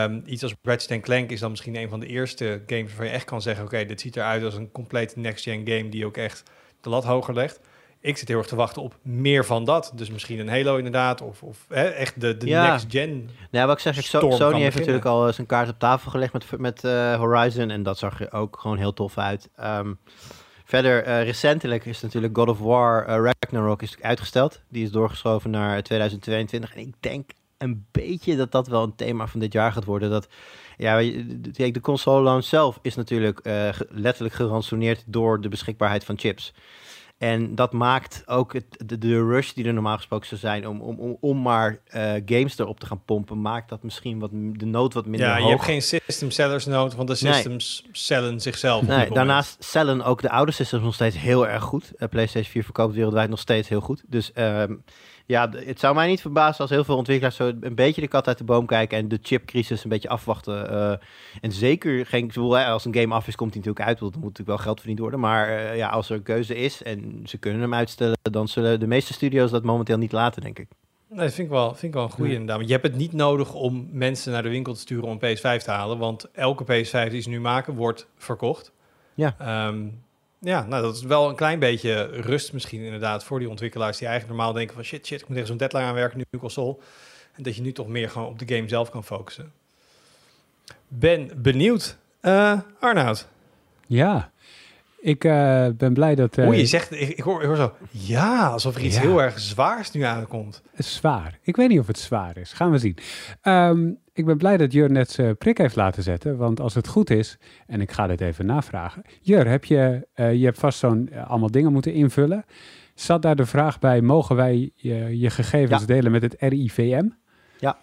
um, iets als Ratchet en Clank is dan misschien een van de eerste games... waarvan je echt kan zeggen, oké, okay, dit ziet eruit als een complete next-gen game... die ook echt de lat hoger legt. Ik zit heel erg te wachten op meer van dat. Dus misschien een Halo inderdaad, of, of hè, echt de, de ja. next-gen ja, wat ik zeg, storm Sony heeft beginnen. Natuurlijk al zijn kaart op tafel gelegd met, met uh, Horizon... en dat zag er ook gewoon heel tof uit... Um, Verder, uh, recentelijk is natuurlijk God of War uh, Ragnarok is uitgesteld. Die is doorgeschoven naar tweeduizend tweeëntwintig. En ik denk een beetje dat dat wel een thema van dit jaar gaat worden. Dat, ja, de console launch zelf is natuurlijk uh, letterlijk gerantsoeneerd door de beschikbaarheid van chips. En dat maakt ook het, de, de rush die er normaal gesproken zou zijn om, om, om, om maar uh, games erop te gaan pompen, maakt dat misschien wat, de nood wat minder ja, hoog. Ja, je hebt geen system sellers nodig, want de systems nee. sellen zichzelf. Nee, daarnaast sellen ook de oude systems nog steeds heel erg goed. Uh, PlayStation vier verkoopt wereldwijd nog steeds heel goed. Dus um, ja, het zou mij niet verbazen als heel veel ontwikkelaars zo een beetje de kat uit de boom kijken en de chipcrisis een beetje afwachten. Uh, en zeker, geen, als een game af is, komt die natuurlijk uit, want er moet natuurlijk wel geld verdiend worden. Maar uh, ja, als er een keuze is en ze kunnen hem uitstellen, dan zullen de meeste studio's dat momenteel niet laten, denk ik. Nee, dat vind ik wel, vind ik wel een goede ja. inderdaad. Want je hebt het niet nodig om mensen naar de winkel te sturen om een P S vijf te halen, want elke P S vijf die ze nu maken, wordt verkocht. Ja. Um, Ja, nou, dat is wel een klein beetje rust misschien inderdaad voor die ontwikkelaars die eigenlijk normaal denken van shit, shit, ik moet tegen zo'n deadline aanwerken, nu console. En dat je nu toch meer gewoon op de game zelf kan focussen. Ben benieuwd. Uh, Arnoud? Ja, ik uh, ben blij dat... Uh, Oei, je zegt, ik, ik, hoor, ik hoor zo, ja, alsof er iets ja. heel erg zwaars nu aankomt. Zwaar. Ik weet niet of het zwaar is. Gaan we zien. Um, ik ben blij dat Jur net zijn prik heeft laten zetten. Want als het goed is, en ik ga dit even navragen. Jur, heb je, uh, je hebt vast zo'n uh, allemaal dingen moeten invullen. Zat daar de vraag bij, mogen wij je, je gegevens ja. delen met het R I V M? Ja.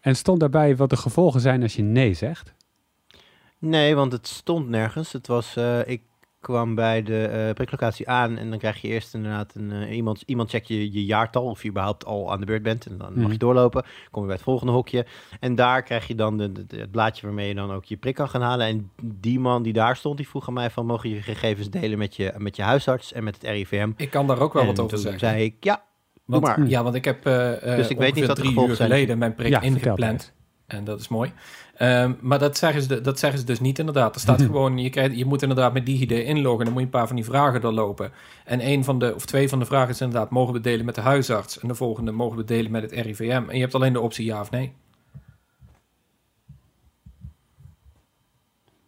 En stond daarbij wat de gevolgen zijn als je nee zegt? Nee, want het stond nergens. Het was, uh, ik kwam bij de uh, priklocatie aan en dan krijg je eerst inderdaad een, uh, iemand, iemand checkt je, je jaartal of je überhaupt al aan de beurt bent en dan mm. mag je doorlopen. Kom je bij het volgende hokje en daar krijg je dan de, de, het blaadje waarmee je dan ook je prik kan gaan halen. En die man die daar stond, die vroeg aan mij van, mogen je gegevens delen met je, met je huisarts en met het R I V M? Ik kan daar ook wel en wat over zeggen. zei ik, ja, want, maar. Ja, want ik heb uh, dus ik weet niet dat drie uur geleden mijn prik ja, ingepland. En dat is mooi. Um, maar dat zeggen, ze, dat zeggen ze dus niet inderdaad. Er staat mm-hmm. gewoon, je, krijgt, je moet inderdaad met DigiD inloggen. Dan moet je een paar van die vragen doorlopen. En een van de, of twee van de vragen is inderdaad, mogen we delen met de huisarts? En de volgende, mogen we delen met het R I V M? En je hebt alleen de optie ja of nee.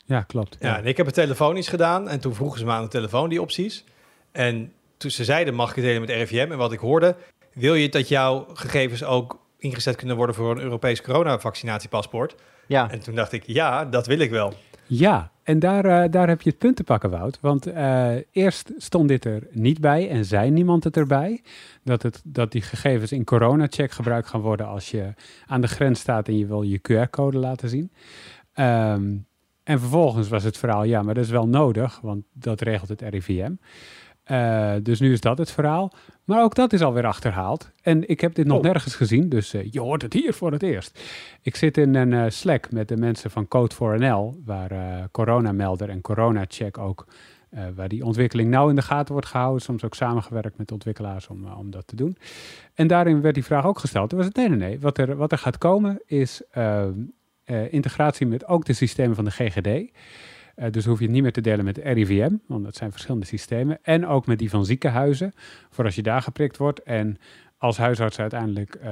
Ja, klopt. Ja, ja en ik heb het telefonisch gedaan. En toen vroegen ze me aan de telefoon die opties. En toen ze zeiden, mag ik het delen met R I V M? En wat ik hoorde, wil je dat jouw gegevens ook ingezet kunnen worden voor een Europees coronavaccinatiepaspoort. Ja. En toen dacht ik, ja, dat wil ik wel. Ja, en daar, uh, daar heb je het punt te pakken, Wout. Want uh, eerst stond dit er niet bij en zei niemand het erbij. Dat, het, dat die gegevens in CoronaCheck gebruikt gaan worden als je aan de grens staat en je wil je Q R-code laten zien. Um, en vervolgens was het verhaal, ja, maar dat is wel nodig, want dat regelt het R I V M. Uh, dus nu is dat het verhaal. Maar ook dat is alweer achterhaald. En ik heb dit nog oh. nergens gezien, dus uh, je hoort het hier voor het eerst. Ik zit in een uh, Slack met de mensen van Code four N L, waar uh, coronamelder en CoronaCheck ook, uh, waar die ontwikkeling nauw in de gaten wordt gehouden. Soms ook samengewerkt met ontwikkelaars om, uh, om dat te doen. En daarin werd die vraag ook gesteld. Toen was het nee, nee, nee. Wat er, wat er gaat komen is uh, uh, integratie met ook de systemen van de G G D. Uh, dus hoef je het niet meer te delen met R I V M, want dat zijn verschillende systemen. En ook met die van ziekenhuizen, voor als je daar geprikt wordt. En als huisartsen uiteindelijk uh,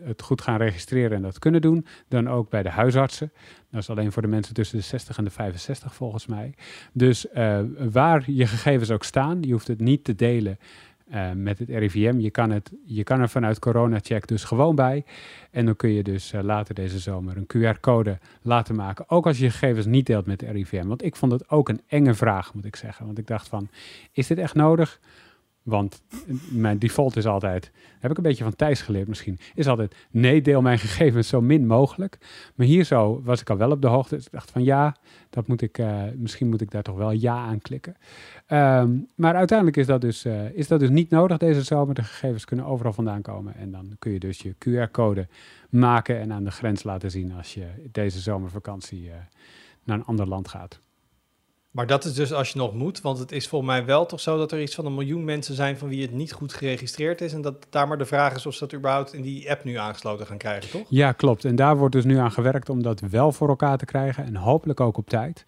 het goed gaan registreren en dat kunnen doen, dan ook bij de huisartsen. Dat is alleen voor de mensen tussen de zestig en de vijfenzestig volgens mij. Dus uh, waar je gegevens ook staan, je hoeft het niet te delen uh, met het R I V M. Je kan, het, je kan er vanuit CoronaCheck dus gewoon bij. En dan kun je dus uh, later deze zomer een Q R-code laten maken. Ook als je gegevens niet deelt met de R I V M. Want ik vond het ook een enge vraag, moet ik zeggen. Want ik dacht van, is dit echt nodig? Want mijn default is altijd, heb ik een beetje van Thijs geleerd misschien, is altijd, nee, deel mijn gegevens zo min mogelijk. Maar hier zo was ik al wel op de hoogte. Dus ik dacht van ja, dat moet ik, uh, misschien moet ik daar toch wel ja aan klikken. Um, maar uiteindelijk is dat, dus, uh, is dat dus niet nodig deze zomer. De gegevens kunnen overal vandaan komen. En dan kun je dus je Q R-code maken en aan de grens laten zien als je deze zomervakantie uh, naar een ander land gaat. Maar dat is dus als je nog moet, want het is volgens mij wel toch zo dat er iets van een miljoen mensen zijn van wie het niet goed geregistreerd is. En dat daar maar de vraag is of ze dat überhaupt in die app nu aangesloten gaan krijgen, toch? Ja, klopt. En daar wordt dus nu aan gewerkt om dat wel voor elkaar te krijgen en hopelijk ook op tijd.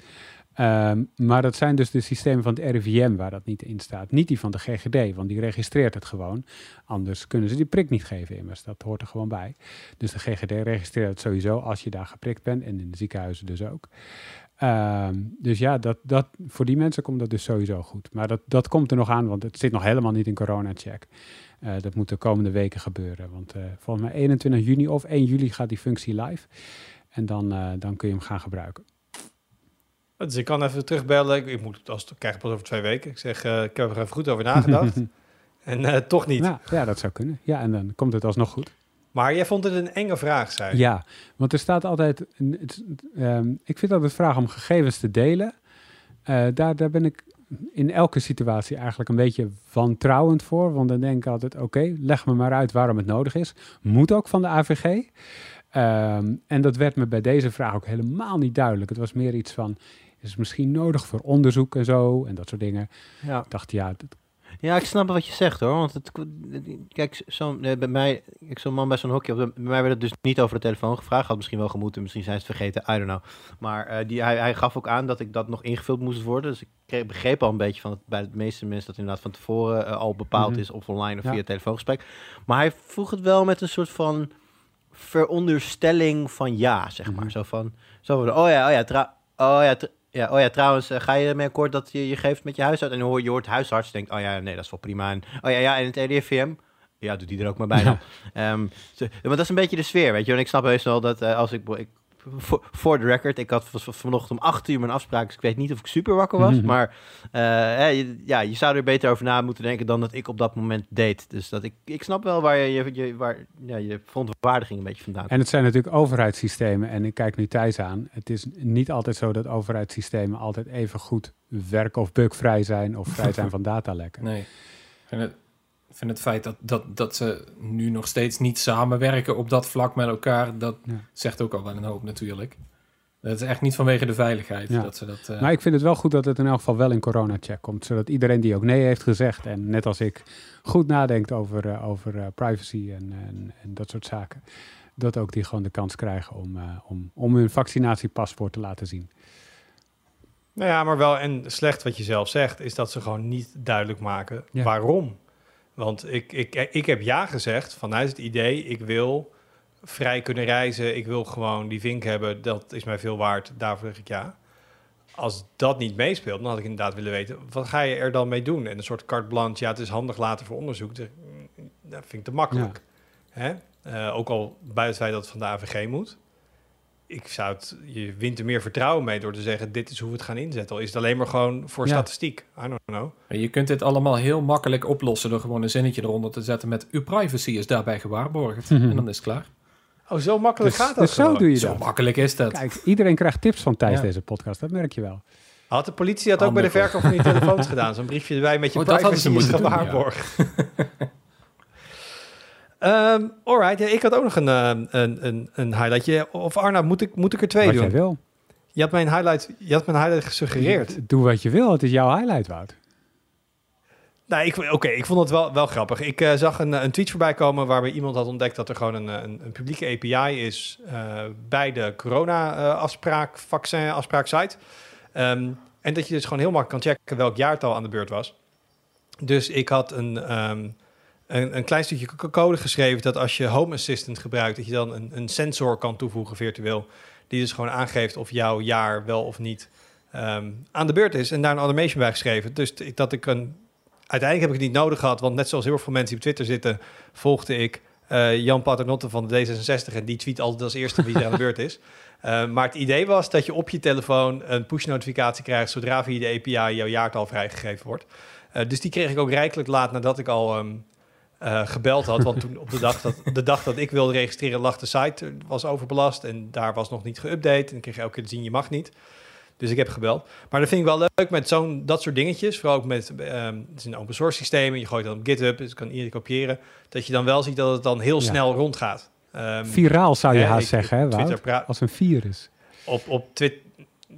Um, maar dat zijn dus de systemen van het R I V M waar dat niet in staat. Niet die van de G G D, want die registreert het gewoon. Anders kunnen ze die prik niet geven immers. Dat hoort er gewoon bij. Dus de G G D registreert het sowieso als je daar geprikt bent en in de ziekenhuizen dus ook. Um, dus ja, dat, dat, voor die mensen komt dat dus sowieso goed. Maar dat, dat komt er nog aan, want het zit nog helemaal niet in CoronaCheck. Uh, dat moet de komende weken gebeuren. Want uh, volgens mij eenentwintig juni of één juli gaat die functie live. En dan, uh, dan kun je hem gaan gebruiken. Dus ik kan even terugbellen. Ik, ik moet, als ik krijg pas over twee weken. Ik zeg, uh, ik heb er even goed over nagedacht. en uh, toch niet. Nou, ja, dat zou kunnen. Ja, en dan komt het alsnog goed. Maar jij vond het een enge vraag, zei je. Ja, want er staat altijd... Het, um, ik vind altijd vragen om gegevens te delen. Uh, daar, daar ben ik in elke situatie eigenlijk een beetje wantrouwend voor. Want dan denk ik altijd, oké, okay, leg me maar uit waarom het nodig is. Moet ook van de A V G. Um, en dat werd me bij deze vraag ook helemaal niet duidelijk. Het was meer iets van, is het misschien nodig voor onderzoek en zo? En dat soort dingen. Ja. Ik dacht, ja... Dat, Ja, ik snap wat je zegt hoor, want het, kijk, zo, bij mij, ik zo'n man bij zo'n hokje, bij mij werd het dus niet over de telefoon gevraagd, had misschien wel gemoeten, misschien zijn ze het vergeten, I don't know. Maar uh, die, hij, hij gaf ook aan dat ik dat nog ingevuld moest worden, dus ik kreeg, begreep al een beetje van het, bij de meeste mensen dat inderdaad van tevoren uh, al bepaald mm-hmm. is of online of ja. via telefoongesprek. Maar hij vroeg het wel met een soort van veronderstelling van ja, zeg maar, mm-hmm. zo van, zo van, oh ja, oh ja, tra- oh ja, tra- Ja, oh ja, trouwens, uh, ga je ermee akkoord dat je je geeft met je huisarts? En hoor, je hoort huisarts denkt, oh ja, nee, dat is wel prima. En, oh ja, ja, en het R I V M? Ja, doet die er ook maar bij dan. Ja. Um, maar dat is een beetje de sfeer, weet je. En ik snap heus wel dat uh, als ik... ik voor de record, ik had vanochtend om acht uur mijn afspraak, dus ik weet niet of ik super wakker was. Mm-hmm. Maar uh, ja, je zou er beter over na moeten denken dan dat ik op dat moment deed. Dus dat ik, ik snap wel waar je, je, waar, ja, je verontwaardiging een beetje vandaan. En het zijn natuurlijk overheidssystemen. En ik kijk nu Thijs aan. Het is niet altijd zo dat overheidssystemen altijd even goed werken of bugvrij zijn of vrij zijn van datalekken. Nee. En het, en het feit dat, dat, dat ze nu nog steeds niet samenwerken op dat vlak met elkaar, dat ja. zegt ook al wel een hoop natuurlijk. Dat is echt niet vanwege de veiligheid. Ja. Dat ze dat, uh... Maar ik vind het wel goed dat het in elk geval wel in CoronaCheck komt, zodat iedereen die ook nee heeft gezegd en net als ik goed nadenkt over, uh, over uh, privacy en, en, en dat soort zaken, dat ook die gewoon de kans krijgen om, uh, om, om hun vaccinatiepaspoort te laten zien. Nou ja, maar wel en slecht wat je zelf zegt, is dat ze gewoon niet duidelijk maken ja. waarom. Want ik, ik, ik heb ja gezegd vanuit het idee, ik wil vrij kunnen reizen. Ik wil gewoon die vink hebben, dat is mij veel waard. Daarvoor zeg ik ja. Als dat niet meespeelt, dan had ik inderdaad willen weten, wat ga je er dan mee doen? En een soort carte blanche, ja, het is handig later voor onderzoek. Dat vind ik te makkelijk. Ja. Hè? Uh, ook al buiten wij dat het van de A V G moet. Ik zou het, je wint er meer vertrouwen mee door te zeggen, dit is hoe we het gaan inzetten. Al is het alleen maar gewoon voor ja. statistiek. I don't know. Je kunt dit allemaal heel makkelijk oplossen door gewoon een zinnetje eronder te zetten met uw privacy is daarbij gewaarborgd. Mm-hmm. En dan is het klaar. Oh, zo makkelijk dus, gaat dat dus zo doe je Zo dat. makkelijk is dat. Kijk, iedereen krijgt tips van Thijs ja. deze podcast, dat merk je wel. Had de politie dat ook bij de verkoop van je telefoons gedaan? Zo'n briefje erbij met je oh, privacy is gewaarborgd. Um, alright, ja, ik had ook nog een, een, een, een highlightje. Of Arnoud, moet ik, moet ik er twee wat doen? Wat jij wil. Je had mijn highlight, je had mijn highlight gesuggereerd. Doe wat je wil, het is jouw highlight, Wout. Nou, oké, okay, ik vond het wel, wel grappig. Ik uh, zag een, een tweet voorbij komen waarbij iemand had ontdekt dat er gewoon een, een, een publieke A P I is uh, bij de corona-afspraak, vaccin-afspraak-site. Um, en dat je dus gewoon heel makkelijk kan checken welk jaartal aan de beurt was. Dus ik had een... Um, Een, een klein stukje code geschreven dat als je Home Assistant gebruikt, dat je dan een, een sensor kan toevoegen virtueel, die dus gewoon aangeeft of jouw jaar wel of niet um, aan de beurt is. En daar een automation bij geschreven. Dus t- dat ik een... Uiteindelijk heb ik het niet nodig gehad, want net zoals heel veel mensen die op Twitter zitten, volgde ik uh, Jan Paternotte van de D zesenzestig en die tweet altijd als eerste wie er aan de beurt is. Uh, maar het idee was dat je op je telefoon een push-notificatie krijgt zodra via de A P I jouw jaartal vrijgegeven wordt. Uh, dus die kreeg ik ook rijkelijk laat nadat ik al... Um, Uh, gebeld had, want toen op de dag, dat, de dag dat ik wilde registreren lag de site was overbelast en daar was nog niet geüpdate en ik kreeg elke keer te zien, je mag niet. Dus ik heb gebeld. Maar dat vind ik wel leuk met zo'n dat soort dingetjes, vooral ook met um, het is een open source systeem en je gooit dan op GitHub, dus kan iedereen kopiëren, dat je dan wel ziet dat het dan heel ja. snel rondgaat. Um, Viraal zou je eh, haast ik, zeggen, hè, Wout? Pra- als een virus. Op, op, twi-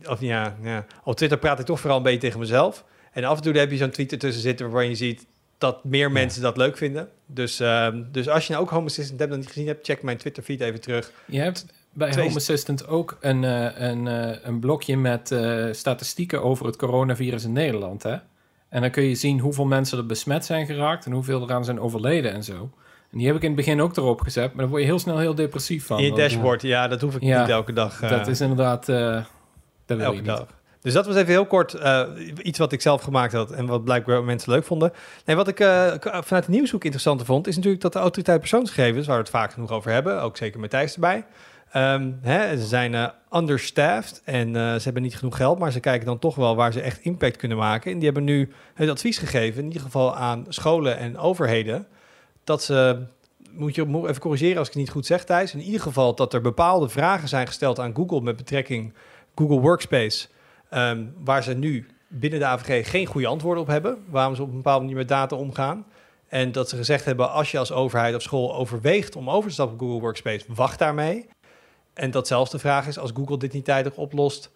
of, ja, ja. op Twitter praat ik toch vooral een beetje tegen mezelf en af en toe heb je zo'n tweet ertussen zitten waarin je ziet dat meer mensen ja. dat leuk vinden. Dus, uh, dus als je nou ook Home Assistant hebt en niet gezien hebt, check mijn Twitter feed even terug. Je hebt bij Twee... Home Assistant ook een, uh, een, uh, een blokje met uh, statistieken over het coronavirus in Nederland, hè? En dan kun je zien hoeveel mensen er besmet zijn geraakt en hoeveel eraan zijn overleden en zo. En die heb ik in het begin ook erop gezet, maar daar word je heel snel heel depressief van. In je dashboard, ja, ja dat hoef ik ja, niet elke dag. Uh... Dat is inderdaad... Uh... Dat wil je niet. Dus dat was even heel kort uh, iets wat ik zelf gemaakt had en wat blijkbaar mensen leuk vonden. Nee, wat ik uh, vanuit de nieuwshoek interessant vond, is natuurlijk dat de autoriteit persoonsgegevens, waar we het vaak genoeg over hebben, ook zeker met Thijs erbij. Um, hè, ze zijn uh, understaffed en uh, ze hebben niet genoeg geld, maar ze kijken dan toch wel waar ze echt impact kunnen maken. En die hebben nu het advies gegeven, in ieder geval aan scholen en overheden, dat ze, moet je even corrigeren als ik het niet goed zeg Thijs, in ieder geval dat er bepaalde vragen zijn gesteld aan Google met betrekking Google Workspace, um, waar ze nu binnen de A V G geen goede antwoorden op hebben, waarom ze op een bepaalde manier met data omgaan. En dat ze gezegd hebben, als je als overheid of school overweegt om over te stappen op Google Workspace, wacht daarmee. En dat zelfs de vraag is, als Google dit niet tijdig oplost,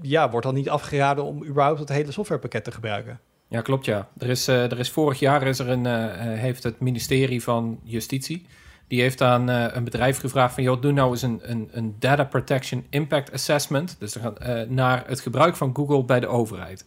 ja, wordt dan niet afgeraden om überhaupt dat hele softwarepakket te gebruiken? Ja, klopt ja. Er is, er is vorig jaar is er een, uh, heeft het ministerie van Justitie, die heeft aan uh, een bedrijf gevraagd van, joh, doe nou eens een, een, een Data Protection Impact Assessment, dus uh, naar het gebruik van Google bij de overheid.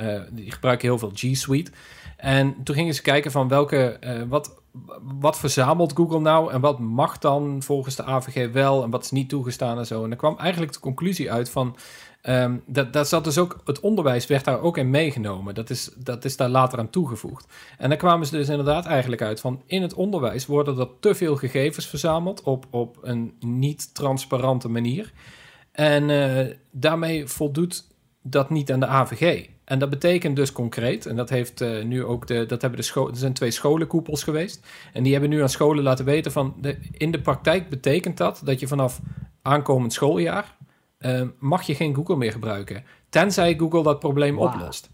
Uh, die gebruiken heel veel G Suite. En toen gingen ze kijken van welke, uh, wat, wat verzamelt Google nou en wat mag dan volgens de A V G wel en wat is niet toegestaan en zo. En er kwam eigenlijk de conclusie uit van, um, dat, dat zat dus ook, het onderwijs werd daar ook in meegenomen. Dat is, dat is daar later aan toegevoegd. En daar kwamen ze dus inderdaad eigenlijk uit van, in het onderwijs worden er te veel gegevens verzameld op, op een niet transparante manier. En uh, daarmee voldoet dat niet aan de A V G. En dat betekent dus concreet, en dat heeft uh, nu ook de, dat hebben de school, er zijn twee scholenkoepels geweest. En die hebben nu aan scholen laten weten van, de, in de praktijk betekent dat dat je vanaf aankomend schooljaar uh, mag je geen Google meer gebruiken, tenzij Google dat probleem wow. oplost.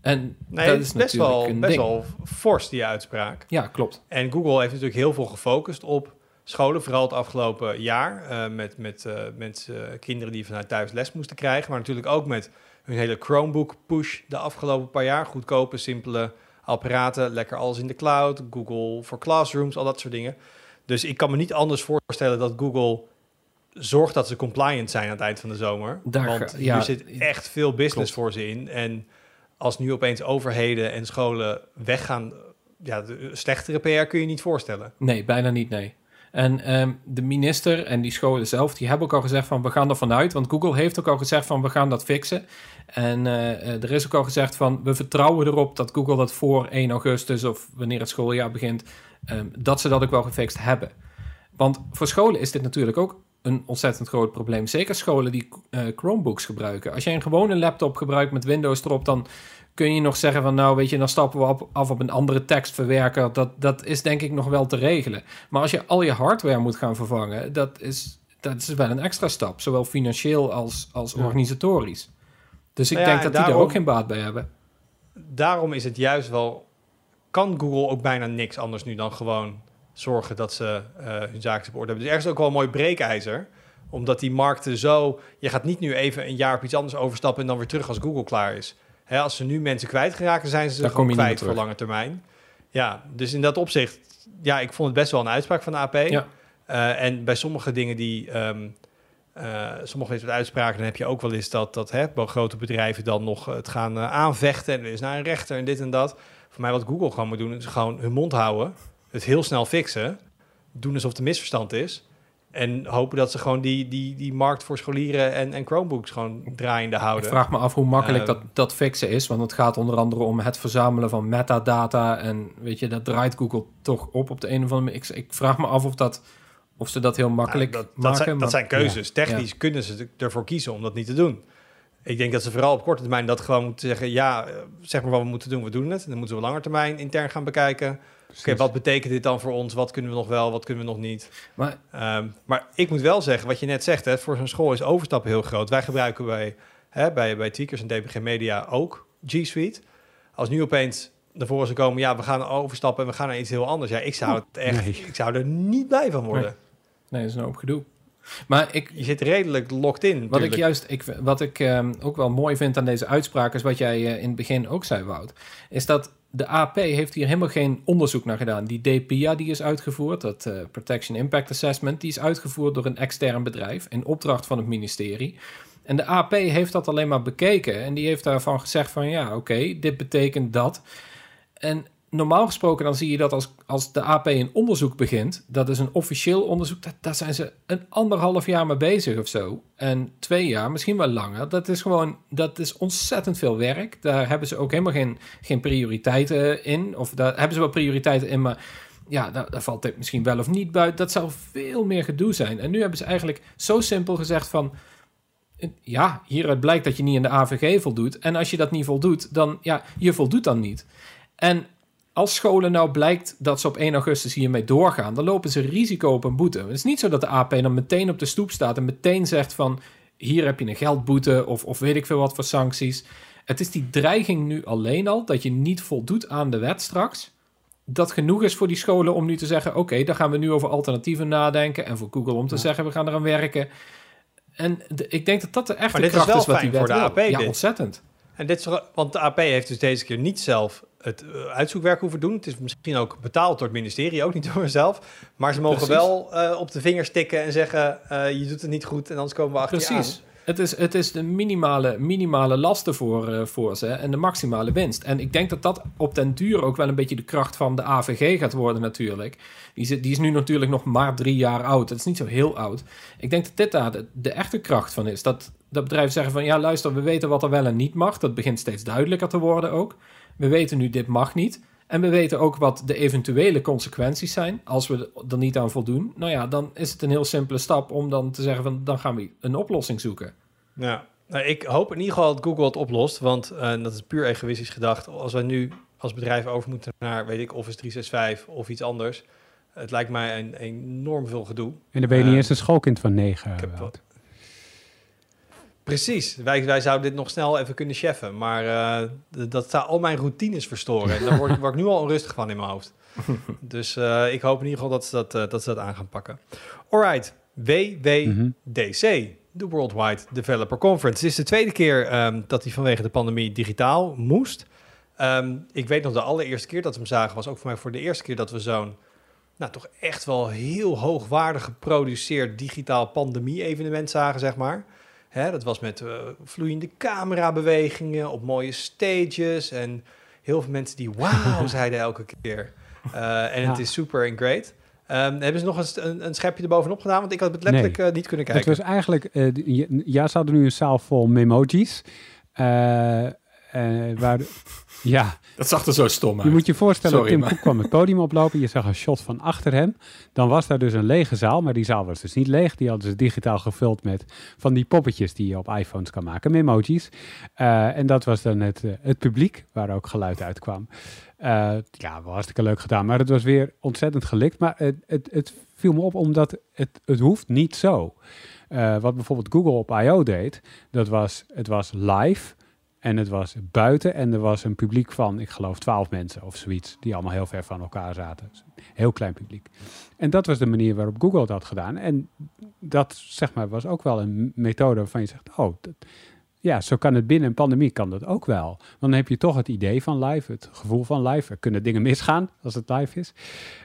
En nee, dat is best natuurlijk wel, een best ding. wel fors die uitspraak. Ja, klopt. En Google heeft natuurlijk heel veel gefocust op scholen, vooral het afgelopen jaar, uh, met, met, uh, met uh, kinderen die vanuit thuis les moesten krijgen, maar natuurlijk ook met hun hele Chromebook push de afgelopen paar jaar. Goedkope, simpele apparaten, lekker alles in de cloud, Google voor Classrooms, al dat soort dingen. Dus ik kan me niet anders voorstellen dat Google zorgt dat ze compliant zijn aan het eind van de zomer. Daar, want ja, hier zit echt veel business klopt. voor ze in. En als nu opeens overheden en scholen weggaan, ja, de slechtere P R kun je niet voorstellen. Nee, bijna niet, nee. En um, de minister en die scholen zelf, die hebben ook al gezegd van, we gaan er vanuit. Want Google heeft ook al gezegd van, we gaan dat fixen. En uh, er is ook al gezegd van, we vertrouwen erop dat Google dat voor één augustus of wanneer het schooljaar begint, um, dat ze dat ook wel gefixt hebben. Want voor scholen is dit natuurlijk ook een ontzettend groot probleem. Zeker scholen die uh, Chromebooks gebruiken. Als jij een gewone laptop gebruikt met Windows erop, dan kun je nog zeggen van, nou weet je, dan stappen we op, af op een andere tekstverwerker. Dat, dat is denk ik nog wel te regelen. Maar als je al je hardware moet gaan vervangen, dat is, dat is wel een extra stap. Zowel financieel als, als ja. organisatorisch. Dus ik nou ja, denk dat daarom, die daar ook geen baat bij hebben. Daarom is het juist wel, kan Google ook bijna niks anders nu dan gewoon zorgen dat ze uh, hun zaken op orde hebben. Dus ergens ook wel een mooi breekijzer, omdat die markten zo, je gaat niet nu even een jaar op iets anders overstappen en dan weer terug als Google klaar is. Hè, als ze nu mensen kwijtgeraken, zijn ze gewoon kwijt voor lange termijn. Ja, dus in dat opzicht, ja, ik vond het best wel een uitspraak van de A P. Ja. Uh, en bij sommige dingen die, um, uh, sommige uitspraken, dan heb je ook wel eens dat, dat hè, grote bedrijven dan nog het gaan uh, aanvechten en er is naar een rechter en dit en dat. Voor mij wat Google gewoon moet doen, is gewoon hun mond houden, het heel snel fixen, doen alsof het een misverstand is en hopen dat ze gewoon die, die, die markt voor scholieren en, en Chromebooks gewoon draaiende houden. Ik vraag me af hoe makkelijk uh, dat, dat fixen is, want het gaat onder andere om het verzamelen van metadata en weet je, dat draait Google toch op op de een of andere manier. Ik, ik vraag me af of, dat, of ze dat heel makkelijk nou, dat, maken. Dat zijn, maar, dat zijn keuzes. Ja, Technisch ja. kunnen ze ervoor kiezen om dat niet te doen. Ik denk dat ze vooral op korte termijn dat gewoon moeten zeggen, ja, zeg maar wat we moeten doen, we doen het. En dan moeten we op lange termijn intern gaan bekijken. Oké, okay, wat betekent dit dan voor ons? Wat kunnen we nog wel, wat kunnen we nog niet? Maar, um, maar ik moet wel zeggen, wat je net zegt, hè, voor zo'n school is overstappen heel groot. Wij gebruiken bij, hè, bij, bij Tweakers en D P G Media ook G Suite. Als nu opeens naar voren zou komen, ja, we gaan overstappen en we gaan naar iets heel anders. Ja, ik zou, het echt, nee. ik zou er niet blij van worden. Nee, nee, dat is een hoop gedoe. Maar ik, je zit redelijk locked in. Wat natuurlijk. ik juist, ik, wat ik um, ook wel mooi vind aan deze uitspraak is wat jij uh, in het begin ook zei, Wout, is dat de A P heeft hier helemaal geen onderzoek naar gedaan. Die D P I A die is uitgevoerd, dat uh, Protection Impact Assessment, die is uitgevoerd door een extern bedrijf in opdracht van het ministerie. En de A P heeft dat alleen maar bekeken en die heeft daarvan gezegd van ja, oké, okay, dit betekent dat. En normaal gesproken dan zie je dat als, als de A P een onderzoek begint, dat is een officieel onderzoek, dat, daar zijn ze een anderhalf jaar mee bezig of zo. En twee jaar, misschien wel langer. Dat is gewoon, dat is ontzettend veel werk. Daar hebben ze ook helemaal geen, geen prioriteiten in. Of daar hebben ze wel prioriteiten in, maar ja, daar, daar valt dit misschien wel of niet buiten. Dat zou veel meer gedoe zijn. En nu hebben ze eigenlijk zo simpel gezegd van, ja, hieruit blijkt dat je niet in de A V G voldoet. En als je dat niet voldoet, dan, ja, je voldoet dan niet. En als scholen nou blijkt dat ze op één augustus hiermee doorgaan, dan lopen ze risico op een boete. Het is niet zo dat de A P dan meteen op de stoep staat en meteen zegt van, hier heb je een geldboete of, of weet ik veel wat voor sancties. Het is die dreiging nu alleen al, dat je niet voldoet aan de wet straks, dat genoeg is voor die scholen om nu te zeggen, oké, okay, dan gaan we nu over alternatieven nadenken, en voor Google om te ja. zeggen, we gaan eraan werken. En de, ik denk dat dat de echte kracht is, is wat die wet voor de A P wil. Ja, dit. ontzettend. En dit is, want de A P heeft dus deze keer niet zelf het uitzoekwerk hoeven doen. Het is misschien ook betaald door het ministerie, ook niet door mezelf. Maar ze mogen Precies. wel uh, op de vingers tikken en zeggen, uh, je doet het niet goed en anders komen we achter Precies. je aan. Het is, het is de minimale, minimale lasten voor, uh, voor ze en de maximale winst. En ik denk dat dat op den duur ook wel een beetje de kracht van de A V G gaat worden natuurlijk. Die is, die is nu natuurlijk nog maar drie jaar oud. Dat is niet zo heel oud. Ik denk dat dit daar de, de echte kracht van is. Dat, dat bedrijven zeggen van, ja luister, we weten wat er wel en niet mag. Dat begint steeds duidelijker te worden ook. We weten nu, dit mag niet. En we weten ook wat de eventuele consequenties zijn als we er niet aan voldoen. Nou ja, dan is het een heel simpele stap om dan te zeggen van, dan gaan we een oplossing zoeken. Ja, nou, ik hoop in ieder geval dat Google het oplost. Want uh, dat is puur egoïstisch gedacht. Als wij nu als bedrijf over moeten naar, weet ik, Office driehonderdzesenzestig of iets anders. Het lijkt mij een enorm veel gedoe. En dan ben je niet uh, eens een schoolkind van negen. Precies, wij, wij zouden dit nog snel even kunnen cheffen. Maar uh, d- dat zou al mijn routines verstoren. En daar word, word ik nu al onrustig van in mijn hoofd. Dus uh, ik hoop in ieder geval dat ze dat, uh, dat ze dat aan gaan pakken. Alright, W W D C, de Worldwide Developer Conference. Het is de tweede keer um, dat hij vanwege de pandemie digitaal moest. Um, ik weet nog de allereerste keer dat we hem zagen, was ook voor mij voor de eerste keer dat we zo'n, nou toch echt wel heel hoogwaardig geproduceerd digitaal pandemie-evenement zagen, zeg maar. Hè, dat was met uh, vloeiende camerabewegingen op mooie stages. En heel veel mensen die wauw zeiden elke keer. Uh, en ja. het is super en great. Um, hebben ze nog eens een, een schepje erbovenop gedaan? Want ik had het letterlijk nee. uh, niet kunnen kijken. Het was eigenlijk, uh, ja, ja, ze hadden nu een zaal vol memoji's. Uh, uh, waar de, ja. Dat zag er zo stom uit. Je moet je voorstellen, Sorry, Tim maar. Cook kwam het podium oplopen. Je zag een shot van achter hem. Dan was daar dus een lege zaal, maar die zaal was dus niet leeg. Die hadden ze digitaal gevuld met van die poppetjes die je op iPhones kan maken, memoji's. Uh, en dat was dan het, uh, het publiek, waar ook geluid uitkwam. Uh, ja, wel hartstikke leuk gedaan. Maar het was weer ontzettend gelikt. Maar het, het, het viel me op, omdat het, het hoeft niet zo. Uh, wat bijvoorbeeld Google op I O deed, dat was, het was live en het was buiten. En er was een publiek van, ik geloof, twaalf mensen of zoiets, die allemaal heel ver van elkaar zaten. Dus een heel klein publiek. En dat was de manier waarop Google dat had gedaan. En dat, zeg maar, was ook wel een methode waarvan je zegt, oh, dat, ja, zo kan het binnen een pandemie, kan dat ook wel. Want dan heb je toch het idee van live, het gevoel van live. Er kunnen dingen misgaan als het live is.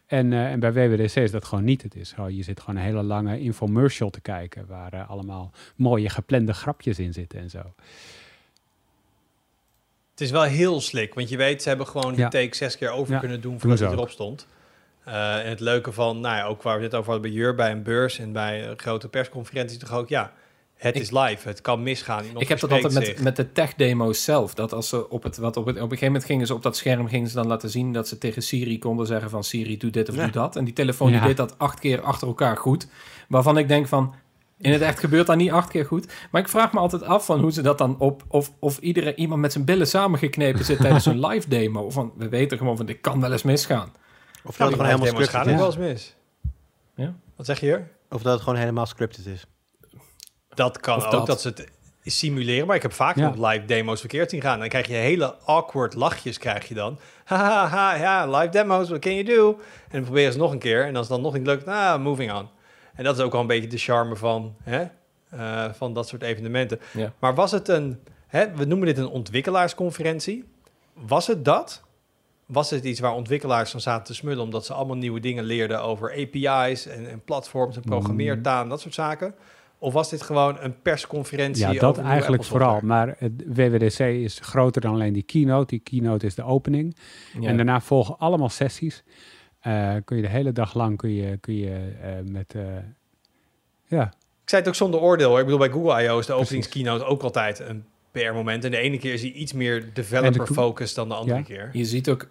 En, uh, en bij W W D C is dat gewoon niet het is. Oh, je zit gewoon een hele lange infomercial te kijken, waar uh, allemaal mooie geplande grapjes in zitten en zo. Het is wel heel slick, want je weet, ze hebben gewoon die ja. take zes keer over ja, kunnen doen voordat het erop stond. Uh, en het leuke van, nou ja, ook waar we dit over hadden bij Jur, bij een beurs en bij uh, grote persconferenties, toch ook, ja, het ik, is live, het kan misgaan. Ik heb dat altijd met, met de tech-demo's zelf. Dat als ze op het, wat op het, op een gegeven moment gingen ze op dat scherm, gingen ze dan laten zien dat ze tegen Siri konden zeggen van, Siri, doe dit of ja. doe dat. En die telefoon ja. die deed dat acht keer achter elkaar goed. Waarvan ik denk van, in het echt gebeurt dat niet acht keer goed. Maar ik vraag me altijd af van hoe ze dat dan op, of, of iedereen, iemand met zijn billen samengeknepen zit tijdens zo'n live demo. Van, we weten gewoon van, dit kan wel eens misgaan. Of dat het gewoon helemaal scripted is. Wel eens mis. Ja? Wat zeg je hier? Of dat het gewoon helemaal scripted is. Dat kan of ook, dat. dat ze het simuleren. Maar ik heb vaak ja. nog live demo's verkeerd zien gaan. Dan krijg je hele awkward lachjes, krijg je dan. Haha, ha, ja, live demo's, what can you do? En dan proberen ze nog een keer. En als het dan nog niet lukt, ah, moving on. En dat is ook al een beetje de charme van, hè, uh, van dat soort evenementen. Ja. Maar was het een, hè, we noemen dit een ontwikkelaarsconferentie. Was het dat? Was het iets waar ontwikkelaars van zaten te smullen, omdat ze allemaal nieuwe dingen leerden over A P I's en, en platforms en programmeertaal en dat soort zaken? Of was dit gewoon een persconferentie? Ja, dat eigenlijk vooral. Maar het W W D C is groter dan alleen die keynote. Die keynote is de opening. Ja. En daarna volgen allemaal sessies. Uh, kun je de hele dag lang kun je, kun je uh, met... Uh, ja. Ik zei het ook zonder oordeel, hoor. Ik bedoel, bij Google I O is de openingskeynote ook altijd een P R-moment. En de ene keer is hij iets meer developer-focused dan de andere ja. keer. Je ziet ook...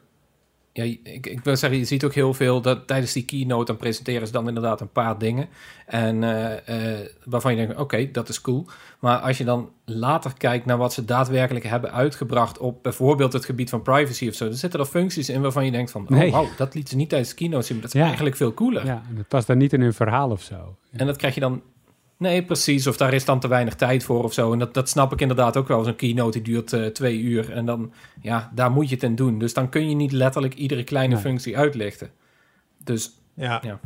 Ja, ik, ik wil zeggen, je ziet ook heel veel dat tijdens die keynote dan presenteren ze dan inderdaad een paar dingen. En uh, uh, waarvan je denkt, oké, okay, dat is cool. Maar als je dan later kijkt naar wat ze daadwerkelijk hebben uitgebracht op bijvoorbeeld het gebied van privacy of zo, dan zitten er functies in waarvan je denkt van, nee. oh wow, dat liet ze niet tijdens de keynote zien, maar dat is ja. eigenlijk veel cooler. Ja, dat past dan niet in hun verhaal of zo. Ja. En dat krijg je dan... Nee, precies. Of daar is dan te weinig tijd voor of zo. En dat, dat snap ik inderdaad ook wel. Zo'n keynote die duurt uh, twee uur. En dan, ja, daar moet je het in doen. Dus dan kun je niet letterlijk iedere kleine ja. functie uitlichten. Dus, ja. ja.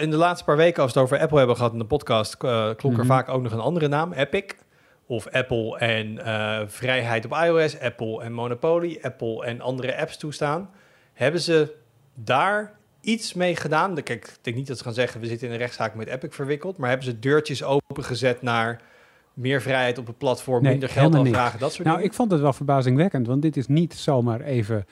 In de laatste paar weken, als we het over Apple hebben gehad in de podcast, uh, klonk mm-hmm. er vaak ook nog een andere naam. Epic. Of Apple en uh, vrijheid op iOS. Apple en Monopoly. Apple en andere apps toestaan. Hebben ze daar... iets mee gedaan? Kijk, ik denk niet dat ze gaan zeggen, we zitten in een rechtszaak met Epic verwikkeld, maar hebben ze deurtjes opengezet naar meer vrijheid op het platform, nee, minder geld afvragen, dat soort nou, dingen? Ik vond het wel verbazingwekkend, want dit is niet zomaar even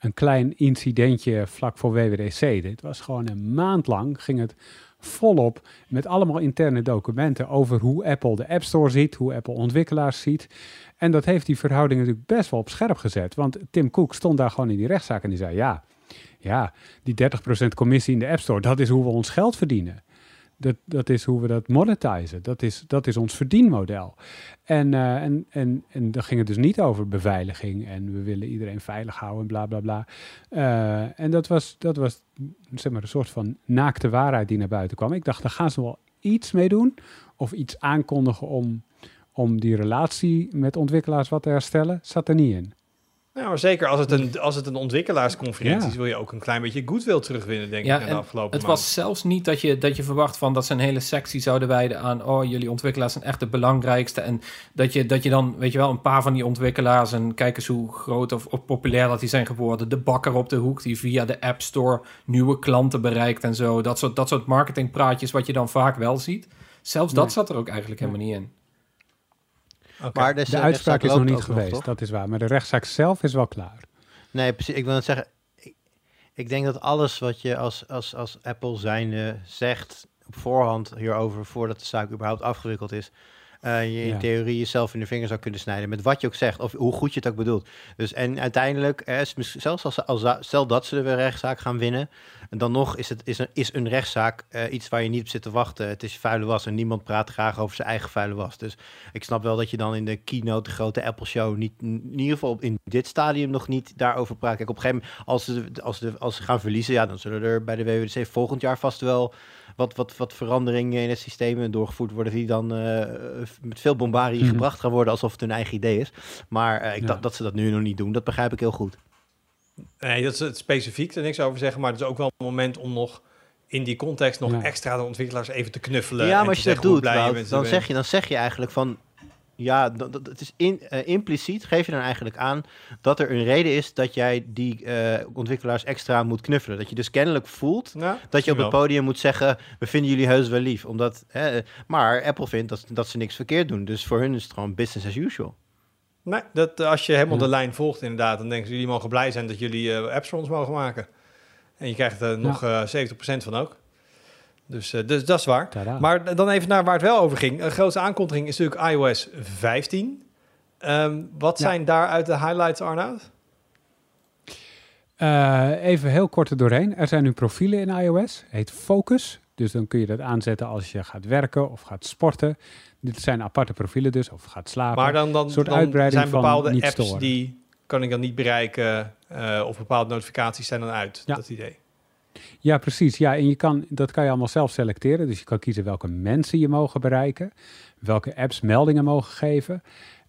een klein incidentje vlak voor W W D C. Dit was gewoon een maand lang, ging het volop met allemaal interne documenten over hoe Apple de App Store ziet, hoe Apple ontwikkelaars ziet. En dat heeft die verhouding natuurlijk best wel op scherp gezet, want Tim Cook stond daar gewoon in die rechtszaak en die zei, ja, Ja, die dertig procent commissie in de App Store, dat is hoe we ons geld verdienen. Dat, dat is hoe we dat monetizen. Dat is, dat is ons verdienmodel. En, uh, en, en, en daar ging het dus niet over beveiliging en we willen iedereen veilig houden en bla bla bla. Uh, en dat was, dat was zeg maar, een soort van naakte waarheid die naar buiten kwam. Ik dacht, daar gaan ze wel iets mee doen of iets aankondigen om, om die relatie met ontwikkelaars wat te herstellen. Zat er niet in. Nou, maar zeker als het een, als het een ontwikkelaarsconferentie is, ja. wil je ook een klein beetje goodwill terugwinnen, denk ja, ik, in de afgelopen het maand. Was zelfs niet dat je, dat je verwacht van dat ze een hele sectie zouden wijden aan, oh, jullie ontwikkelaars zijn echt de belangrijkste. En dat je, dat je dan, weet je wel, een paar van die ontwikkelaars, en kijk eens hoe groot of, of populair dat die zijn geworden. De bakker op de hoek die via de App Store nieuwe klanten bereikt en zo. Dat soort, dat soort marketingpraatjes wat je dan vaak wel ziet. Zelfs nee. dat zat er ook eigenlijk nee. helemaal niet in. Okay. Maar dus de, de uitspraak is nog niet geweest, nog, dat is waar. Maar de rechtszaak zelf is wel klaar. Nee, precies. Ik wil het zeggen, ik, ik denk dat alles wat je als, als, als Apple zijnde zegt op voorhand hierover, voordat de zaak überhaupt afgewikkeld is, uh, je in ja. theorie jezelf in de vingers zou kunnen snijden met wat je ook zegt of hoe goed je het ook bedoelt. Dus en uiteindelijk, eh, zelfs als, als, als stel dat ze de rechtszaak gaan winnen, dan nog is, het, is, een, is een rechtszaak uh, iets waar je niet op zit te wachten. Het is vuile was en niemand praat graag over zijn eigen vuile was. Dus ik snap wel dat je dan in de keynote, de grote Apple show, niet, in ieder geval in dit stadium nog niet daarover praat. Kijk, op een gegeven moment, als ze, als ze, als ze gaan verliezen, ja, dan zullen er bij de W W D C volgend jaar vast wel wat, wat, wat veranderingen in het systeem doorgevoerd worden die dan uh, met veel bombarie mm-hmm. gebracht gaan worden, alsof het hun eigen idee is. Maar uh, ik ja. dacht dat ze dat nu nog niet doen. Dat begrijp ik heel goed. Nee, dat is het specifiek, er niks over zeggen, maar het is ook wel een moment om nog in die context nog ja. extra de ontwikkelaars even te knuffelen. Ja, maar als je dat doet, Wout, dan, zeg je, dan zeg je eigenlijk van, ja, dat, dat, het is in, uh, impliciet, geef je dan eigenlijk aan dat er een reden is dat jij die uh, ontwikkelaars extra moet knuffelen. Dat je dus kennelijk voelt ja, dat je op het podium moet zeggen, we vinden jullie heus wel lief. Omdat, hè, maar Apple vindt dat, dat ze niks verkeerd doen, dus voor hun is het gewoon business as usual. Nee, dat, als je helemaal ja. de lijn volgt inderdaad, dan denken ze, jullie mogen blij zijn dat jullie uh, apps voor ons mogen maken. En je krijgt er nog ja. uh, zeventig procent van ook. Dus, uh, dus dat is waar. Tada. Maar dan even naar waar het wel over ging. De grootste aankondiging is natuurlijk iOS vijftien. Um, wat ja. zijn daaruit de highlights, Arnoud? Uh, even heel kort er doorheen. Er zijn nu profielen in iOS. Heet Focus. Dus dan kun je dat aanzetten als je gaat werken of gaat sporten. Dit zijn aparte profielen dus, of gaat slapen. Maar dan, dan, soort dan zijn bepaalde apps storen. Die kan ik dan niet bereiken uh, of bepaalde notificaties zijn dan uit, ja. dat idee. Ja, precies. Ja, en je kan, dat kan je allemaal zelf selecteren. Dus je kan kiezen welke mensen je mogen bereiken, welke apps meldingen mogen geven.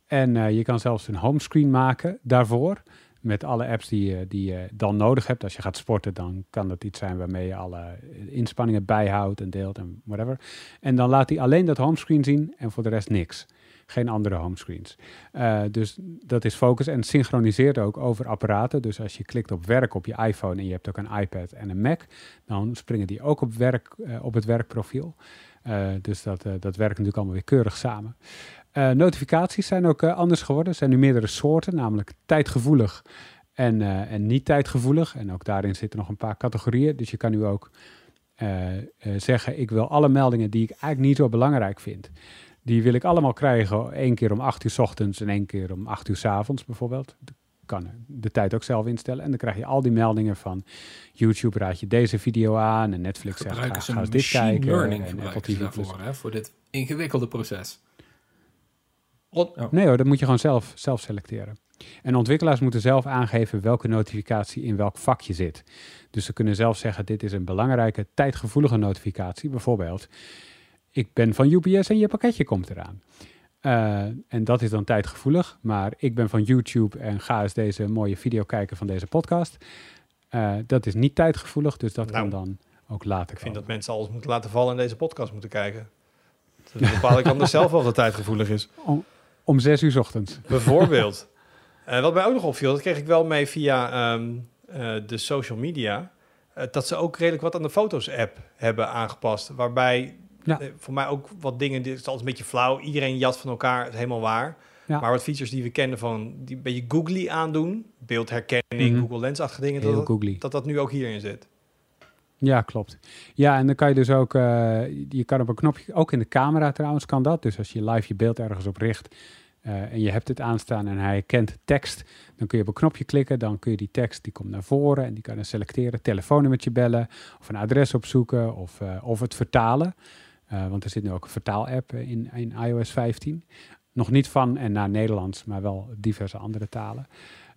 En uh, je kan zelfs een homescreen maken daarvoor, met alle apps die, die je dan nodig hebt. Als je gaat sporten, dan kan dat iets zijn waarmee je alle inspanningen bijhoudt en deelt en whatever. En dan laat hij alleen dat homescreen zien en voor de rest niks. Geen andere homescreens. Uh, dus dat is Focus en synchroniseert ook over apparaten. Dus als je klikt op werk op je iPhone en je hebt ook een iPad en een Mac, dan springen die ook op, werk, uh, op het werkprofiel. Uh, dus dat, uh, dat werkt natuurlijk allemaal weer keurig samen. Uh, notificaties zijn ook uh, anders geworden. Er zijn nu meerdere soorten, namelijk tijdgevoelig en, uh, en niet tijdgevoelig. En ook daarin zitten nog een paar categorieën. Dus je kan nu ook uh, uh, zeggen, ik wil alle meldingen die ik eigenlijk niet zo belangrijk vind, die wil ik allemaal krijgen, één keer om acht uur 's ochtends en één keer om acht uur 's avonds bijvoorbeeld. Kan de tijd ook zelf instellen. En dan krijg je al die meldingen van YouTube raad je deze video aan. En Netflix zegt, ga, ga eens dit kijken. Learning en Apple T V daarvoor, hè, voor dit ingewikkelde proces. Oh. Nee hoor, dat moet je gewoon zelf, zelf selecteren. En ontwikkelaars moeten zelf aangeven welke notificatie in welk vakje zit. Dus ze kunnen zelf zeggen, dit is een belangrijke, tijdgevoelige notificatie. Bijvoorbeeld, ik ben van U P S en je pakketje komt eraan. Uh, en dat is dan tijdgevoelig, maar ik ben van YouTube en ga eens deze mooie video kijken van deze podcast. Uh, dat is niet tijdgevoelig, dus dat nou, kan dan ook later komen. Ik vind dat mensen alles moeten laten vallen en deze podcast moeten kijken. Dus bepaal ik anders zelf wel dat tijdgevoelig is. Om, om zes uur 's ochtends. Bijvoorbeeld. Uh, wat mij ook nog opviel, dat kreeg ik wel mee via um, uh, de social media, uh, dat ze ook redelijk wat aan de foto's-app hebben aangepast, waarbij... Ja. Voor mij ook wat dingen, dit is altijd een beetje flauw. Iedereen jat van elkaar, het is helemaal waar. Ja. Maar wat features die we kennen van, die een beetje googly aandoen. Beeldherkenning, mm-hmm. Google Lens-achtige dingen. Heel dat, googly. dat dat nu ook hierin zit. Ja, klopt. Ja, en dan kan je dus ook, uh, je kan op een knopje, ook in de camera trouwens kan dat. Dus als je live je beeld ergens op richt uh, en je hebt het aanstaan en hij herkent tekst. Dan kun je op een knopje klikken, dan kun je die tekst, die komt naar voren. En die kan je selecteren, telefoonnummertje bellen of een adres opzoeken of, uh, of het vertalen. Uh, want er zit nu ook een vertaal-app in, in i O S vijftien. Nog niet van en naar Nederlands, maar wel diverse andere talen.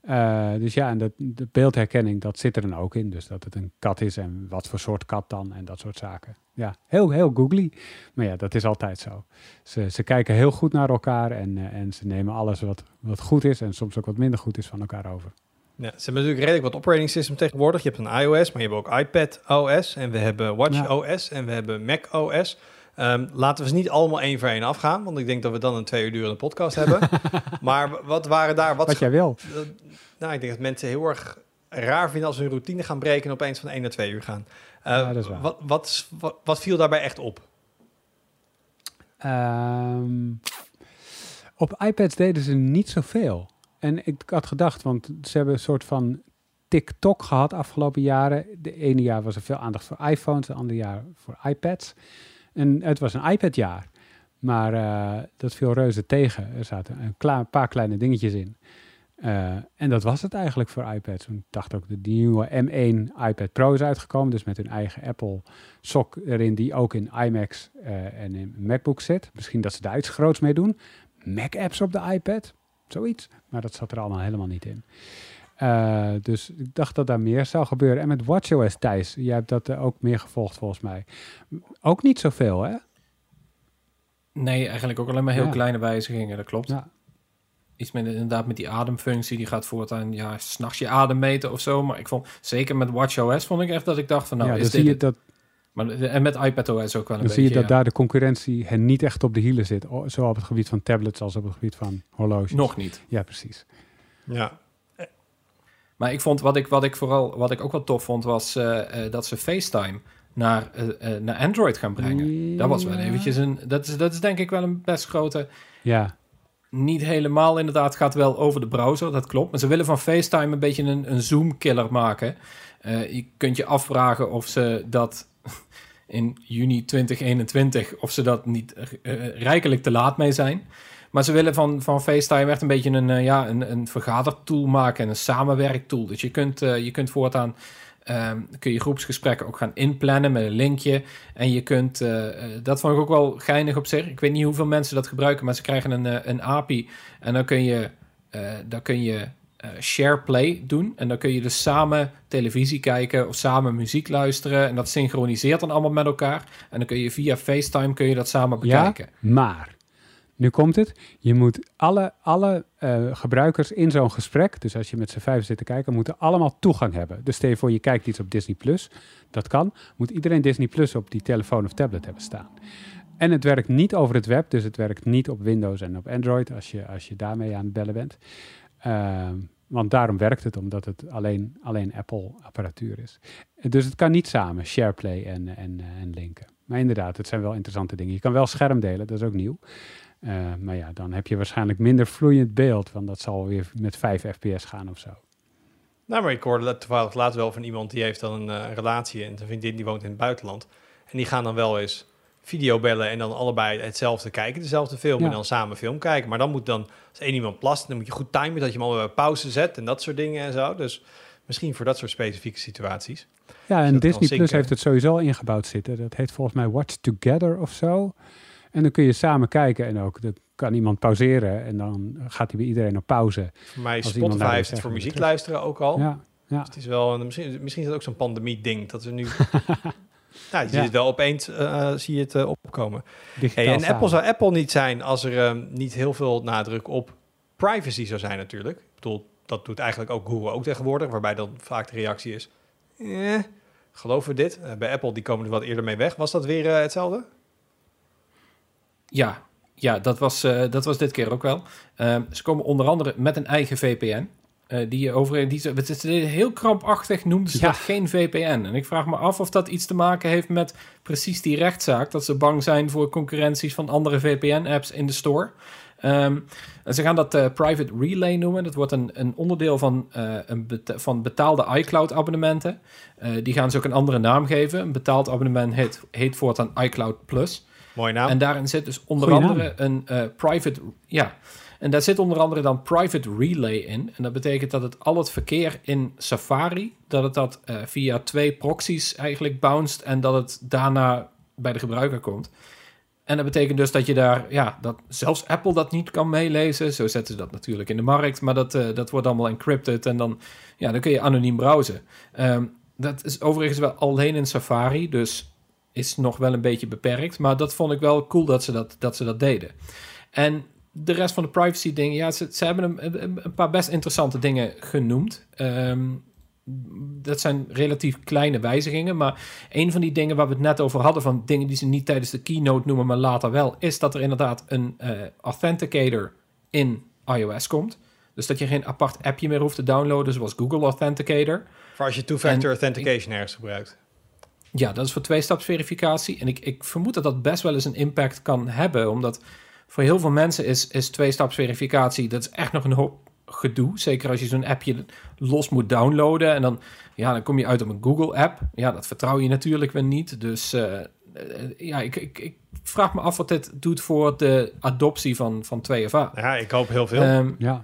Uh, dus ja, en dat, de beeldherkenning, dat zit er dan ook in. Dus dat het een kat is en wat voor soort kat dan en dat soort zaken. Ja, heel, heel googly. Maar ja, dat is altijd zo. Ze, ze kijken heel goed naar elkaar en, uh, en ze nemen alles wat, wat goed is en soms ook wat minder goed is van elkaar over. Ja, ze hebben natuurlijk redelijk wat operating system tegenwoordig. Je hebt een iOS, maar je hebt ook iPad O S en we hebben Watch O S ja. en we hebben Mac O S... Um, laten we ze niet allemaal één voor één afgaan, want ik denk dat we dan een twee uur durende podcast hebben. Maar wat waren daar... Wat, wat jij wil. Uh, nou, ik denk dat mensen heel erg raar vinden als ze hun routine gaan breken en opeens van één naar twee uur gaan. Uh, ja, dat is waar. Wat, wat, wat, wat viel daarbij echt op? Um, op iPads deden ze niet zoveel. En ik had gedacht, want ze hebben een soort van TikTok gehad afgelopen jaren. De ene jaar was er veel aandacht voor iPhones, de andere jaar voor iPads. En het was een iPad-jaar, maar uh, dat viel reuze tegen. Er zaten een kla- paar kleine dingetjes in. Uh, en dat was het eigenlijk voor iPads. Ik dacht ook, de nieuwe M één iPad Pro is uitgekomen. Dus met hun eigen Apple sok erin, die ook in iMacs uh, en in MacBook zit. Misschien dat ze daar iets groots mee doen. Mac-apps op de iPad, zoiets. Maar dat zat er allemaal helemaal niet in. Uh, dus ik dacht dat daar meer zou gebeuren. En met watchOS, Thijs, jij hebt dat uh, ook meer gevolgd volgens mij. Ook niet zoveel, hè? Nee, eigenlijk ook alleen maar heel ja. kleine wijzigingen, dat klopt. Ja. Iets met inderdaad met die ademfunctie, die gaat voortaan ja, 's nachts je adem meten of zo. Maar ik vond, zeker met watchOS vond ik echt dat ik dacht van nou, ja, is dit het? Dat... Maar, en met iPadOS ook wel een dan beetje. Dan zie je dat ja. daar de concurrentie hen niet echt op de hielen zit. Zowel op het gebied van tablets als op het gebied van horloges. Nog niet. Ja, precies. Ja. Maar ik vond wat ik, wat ik vooral wat ik ook wel tof vond, was uh, uh, dat ze FaceTime naar, uh, uh, naar Android gaan brengen. Ja. Dat was wel eventjes een. Dat is, dat is denk ik wel een best grote. Ja. Niet helemaal inderdaad, gaat wel over de browser, dat klopt. Maar ze willen van FaceTime een beetje een, een Zoom-killer maken. Uh, je kunt je afvragen of ze dat in juni twintig eenentwintig, of ze dat niet uh, rijkelijk te laat mee zijn. Maar ze willen van, van FaceTime echt een beetje een, uh, ja, een, een vergadertool maken en een samenwerktool. Dus je kunt, uh, je kunt voortaan um, kun je groepsgesprekken ook gaan inplannen met een linkje. En je kunt, uh, dat vond ik ook wel geinig op zich. Ik weet niet hoeveel mensen dat gebruiken, maar ze krijgen een, uh, een A P I. En dan kun je, uh, dan kun je uh, SharePlay doen. En dan kun je dus samen televisie kijken of samen muziek luisteren. En dat synchroniseert dan allemaal met elkaar. En dan kun je via FaceTime kun je dat samen bekijken. Ja, maar... Nu komt het. Je moet alle, alle uh, gebruikers in zo'n gesprek, dus als je met z'n vijf zit te kijken, moeten allemaal toegang hebben. Dus stel je voor, je kijkt iets op Disney Plus. Dat kan. Moet iedereen Disney Plus op die telefoon of tablet hebben staan. En het werkt niet over het web, dus het werkt niet op Windows en op Android, als je, als je daarmee aan het bellen bent. Uh, Want daarom werkt het, omdat het alleen, alleen Apple-apparatuur is. Dus het kan niet samen, SharePlay en, en, en linken. Maar inderdaad, het zijn wel interessante dingen. Je kan wel scherm delen, dat is ook nieuw. Uh, maar ja, dan heb je waarschijnlijk minder vloeiend beeld, want dat zal weer met vijf F P S gaan of zo. Nou, maar ik hoorde toevallig laatst wel van iemand die heeft dan een uh, relatie en zijn vriendin die woont in het buitenland. En die gaan dan wel eens videobellen en dan allebei hetzelfde kijken, dezelfde film, ja. En dan samen film kijken. Maar dan moet dan, als één iemand plast, dan moet je goed timen dat je hem allemaal bij pauze zet en dat soort dingen en zo. Dus misschien voor dat soort specifieke situaties. Ja, en Disney Plus heeft het sowieso al ingebouwd zitten. Dat heet volgens mij Watch Together of zo. En dan kun je samen kijken en ook, dan kan iemand pauzeren en dan gaat hij bij iedereen op pauze. Voor mij Spotify heeft het voor muziek terug. Luisteren ook al. Ja, ja. Dus het is wel een, misschien, misschien is dat ook zo'n pandemie-ding, dat we nu... Nou, je ja. ziet wel opeens uh, zie je het uh, opkomen. Hey, en samen. Apple zou Apple niet zijn als er um, niet heel veel nadruk op privacy zou zijn natuurlijk. Ik bedoel, dat doet eigenlijk ook Google ook tegenwoordig, waarbij dan vaak de reactie is... Eh, geloven we dit? Uh, bij Apple, die komen er wat eerder mee weg. Was dat weer uh, hetzelfde? Ja, ja dat, was, uh, dat was dit keer ook wel. Uh, ze komen onder andere met een eigen V P N... Uh, die over, die, het is heel krampachtig noemden ze ja. dat geen V P N. En ik vraag me af of dat iets te maken heeft met precies die rechtszaak. Dat ze bang zijn voor concurrenties van andere V P N-apps in de store. Um, en ze gaan dat uh, private relay noemen. Dat wordt een, een onderdeel van, uh, een beta- van betaalde iCloud-abonnementen. Uh, die gaan ze ook een andere naam geven. Een betaald abonnement heet, heet voortaan iCloud Plus. Mooi naam. En daarin zit dus onder Goeie andere naam. een uh, private... Ja. En daar zit onder andere dan private relay in. En dat betekent dat het al het verkeer in Safari... dat het dat uh, via twee proxies eigenlijk bounced... en dat het daarna bij de gebruiker komt. En dat betekent dus dat je daar... ja, dat zelfs Apple dat niet kan meelezen. Zo zetten ze dat natuurlijk in de markt. Maar dat, uh, dat wordt allemaal encrypted. En dan, ja, dan kun je anoniem browsen. Um, dat is overigens wel alleen in Safari. Dus is nog wel een beetje beperkt. Maar dat vond ik wel cool dat ze dat, dat, ze dat deden. En... de rest van de privacy dingen, ja, ze, ze hebben een, een paar best interessante dingen genoemd. Um, dat zijn relatief kleine wijzigingen, maar een van die dingen waar we het net over hadden, van dingen die ze niet tijdens de keynote noemen, maar later wel, is dat er inderdaad een uh, authenticator in iOS komt. Dus dat je geen apart appje meer hoeft te downloaden, zoals Google Authenticator. Voor als je two-factor authentication ergens gebruikt. Ja, dat is voor twee-stapsverificatie. En ik, ik vermoed dat dat best wel eens een impact kan hebben, omdat... voor heel veel mensen is, is twee-stapsverificatie... dat is echt nog een hoop gedoe. Zeker als je zo'n appje los moet downloaden... en dan, ja, dan kom je uit op een Google-app. Ja, dat vertrouw je natuurlijk weer niet. Dus uh, uh, ja, ik, ik, ik vraag me af wat dit doet... voor de adoptie van, van twee F A. Ja, ik hoop heel veel. Um, ja,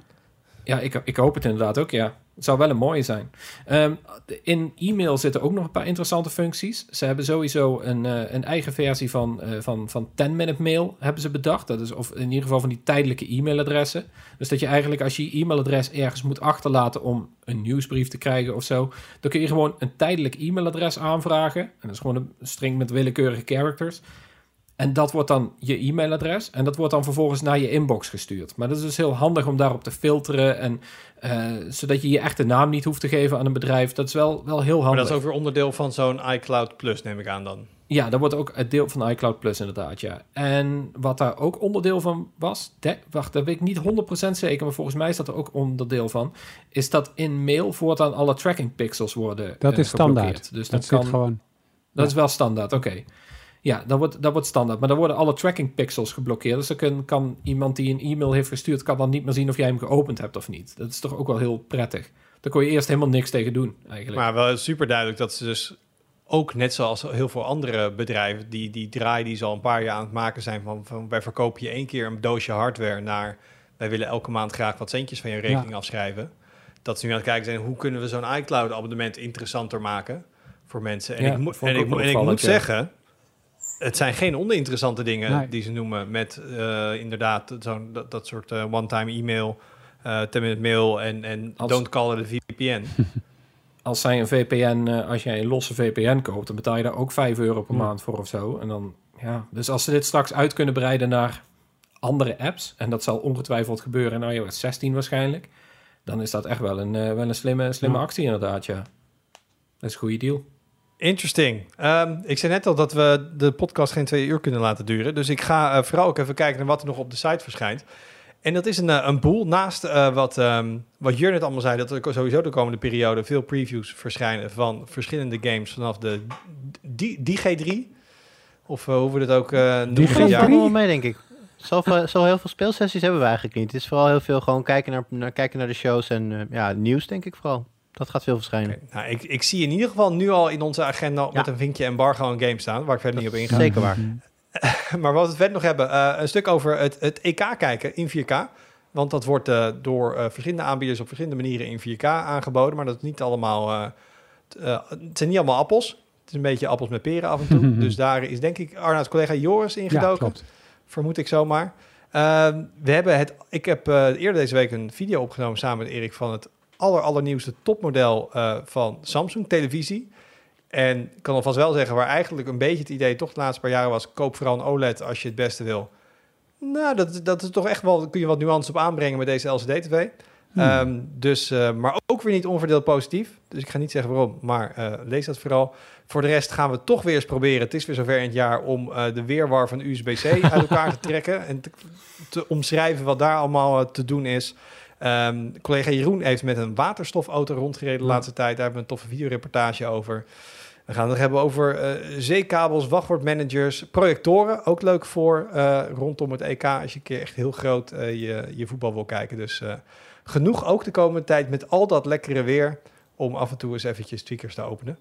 ja ik, ik hoop het inderdaad ook, ja. Het zou wel een mooie zijn. Um, in e-mail zitten ook nog een paar interessante functies. Ze hebben sowieso een, uh, een eigen versie van, uh, van, van ten-minute mail hebben ze bedacht. Dat is, of in ieder geval van die tijdelijke e-mailadressen. Dus dat je eigenlijk als je je e-mailadres ergens moet achterlaten... om een nieuwsbrief te krijgen of zo... dan kun je gewoon een tijdelijk e-mailadres aanvragen. En dat is gewoon een string met willekeurige characters. En dat wordt dan je e-mailadres. En dat wordt dan vervolgens naar je inbox gestuurd. Maar dat is dus heel handig om daarop te filteren. En, uh, zodat je je echte naam niet hoeft te geven aan een bedrijf. Dat is wel, wel heel handig. Maar dat is ook weer onderdeel van zo'n iCloud Plus, neem ik aan dan. Ja, dat wordt ook het deel van iCloud Plus inderdaad, ja. En wat daar ook onderdeel van was... De, wacht, dat weet ik niet honderd procent zeker... maar volgens mij is dat er ook onderdeel van... is dat in mail voortaan alle tracking pixels worden Dat uh, is standaard. Dus dat kan, gewoon. Dat ja. is wel standaard, oké. Okay. Ja, dat wordt, dat wordt standaard. Maar dan worden alle tracking pixels geblokkeerd. Dus dan kan, kan iemand die een e-mail heeft gestuurd... kan dan niet meer zien of jij hem geopend hebt of niet. Dat is toch ook wel heel prettig. Daar kon je eerst helemaal niks tegen doen, eigenlijk. Maar wel super duidelijk dat ze dus... ook net zoals heel veel andere bedrijven... die, die draai die ze al een paar jaar aan het maken zijn... van, van wij verkopen je één keer een doosje hardware... naar wij willen elke maand graag wat centjes van je rekening ja. afschrijven. Dat ze nu aan het kijken zijn... hoe kunnen we zo'n iCloud-abonnement interessanter maken... voor mensen. En ja, ik, mo- en ik, mo- en ik moet ja. zeggen... het zijn geen oninteressante dingen nee. die ze noemen... met uh, inderdaad zo'n, dat, dat soort uh, one-time e-mail, uh, ten-minute mail... en, en als, don't call it a V P N. Als zij een V P N, uh, als jij een losse V P N koopt... dan betaal je daar ook vijf euro per ja. maand voor of zo. En dan, ja. Dus als ze dit straks uit kunnen breiden naar andere apps... en dat zal ongetwijfeld gebeuren in iOS zestien waarschijnlijk... dan is dat echt wel een, uh, wel een slimme, slimme ja. actie inderdaad, ja. Dat is een goede deal. Interesting. Um, ik zei net al dat we de podcast geen twee uur kunnen laten duren. Dus ik ga uh, vooral ook even kijken naar wat er nog op de site verschijnt. En dat is een, een boel. Naast uh, wat, um, wat Jur net allemaal zei, dat er sowieso de komende periode veel previews verschijnen van verschillende games vanaf de D G drie. Of uh, hoe we dat ook uh, noemen. Die gaat er wel mee, denk ik. Zo, zo heel veel speelsessies hebben we eigenlijk niet. Het is vooral heel veel gewoon kijken naar, naar, kijken naar de shows en uh, ja, nieuws, denk ik vooral. Dat gaat veel verschijnen. Okay. Nou, ik, ik zie in ieder geval nu al in onze agenda ja. met een vinkje embargo een game staan, waar ik verder dat niet op inga. Zeker waar. Mm-hmm. Maar wat we verder nog hebben, uh, een stuk over het, het E K kijken in vier K. Want dat wordt uh, door uh, verschillende aanbieders op verschillende manieren in vier K aangeboden. Maar dat is niet allemaal, uh, t, uh, het zijn niet allemaal appels. Het is een beetje appels met peren af en toe. Mm-hmm. Dus daar is denk ik Arnoud's collega Joris ingedoken. Ja, klopt. Vermoed ik zomaar. Uh, we hebben het, ik heb uh, eerder deze week een video opgenomen samen met Erik van het aller, allernieuwste topmodel uh, van Samsung televisie. En ik kan alvast wel zeggen, waar eigenlijk een beetje het idee toch de laatste paar jaren was, koop vooral een OLED als je het beste wil. Nou, dat, dat is toch echt wel, kun je wat nuances op aanbrengen met deze L C D-tv. Hmm. Um, dus, uh, maar ook weer niet onverdeeld positief. Dus ik ga niet zeggen waarom, maar uh, lees dat vooral. Voor de rest gaan we toch weer eens proberen. Het is weer zover in het jaar om uh, de weerwar van U S B C uit elkaar te trekken en te, te omschrijven wat daar allemaal uh, te doen is. Um, collega Jeroen heeft met een waterstofauto rondgereden de hmm. laatste tijd. Daar hebben we een toffe videoreportage over. We gaan het hebben over uh, zeekabels, wachtwoordmanagers, projectoren. Ook leuk voor uh, rondom het E K als je een keer echt heel groot uh, je, je voetbal wil kijken. Dus uh, genoeg ook de komende tijd met al dat lekkere weer om af en toe eens eventjes tweakers te openen.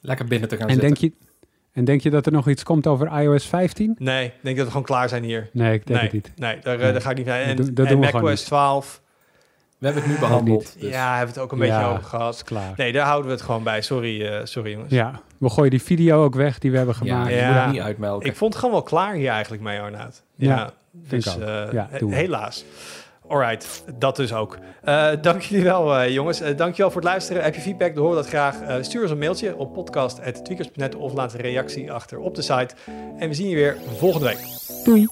Lekker binnen te gaan en zitten. Denk je, en denk je dat er nog iets komt over iOS vijftien? Nee, ik denk dat we gewoon klaar zijn hier. Nee, ik denk nee, het niet. Nee, daar, nee. daar ga ik niet naar. En, dat, dat en macOS twaalf... We hebben het nu behandeld. Dus. Ja, we hebben het ook een beetje ja, over gehad. Klaar. Nee, daar houden we het gewoon bij. Sorry, uh, sorry jongens. Ja, we gooien die video ook weg die we hebben gemaakt. Ja, ja. Niet uitmelken. Ik vond het gewoon wel klaar hier eigenlijk mee, Arnoud. Ja, ja dus uh, ja, he- helaas. Alright, dat dus ook. Uh, dank jullie wel, uh, jongens. Uh, dank je wel voor het luisteren. Heb je feedback? Dan horen we dat graag. Uh, stuur ons een mailtje op podcast at tweakers dot net of laat een reactie achter op de site. En we zien je weer volgende week. Doei.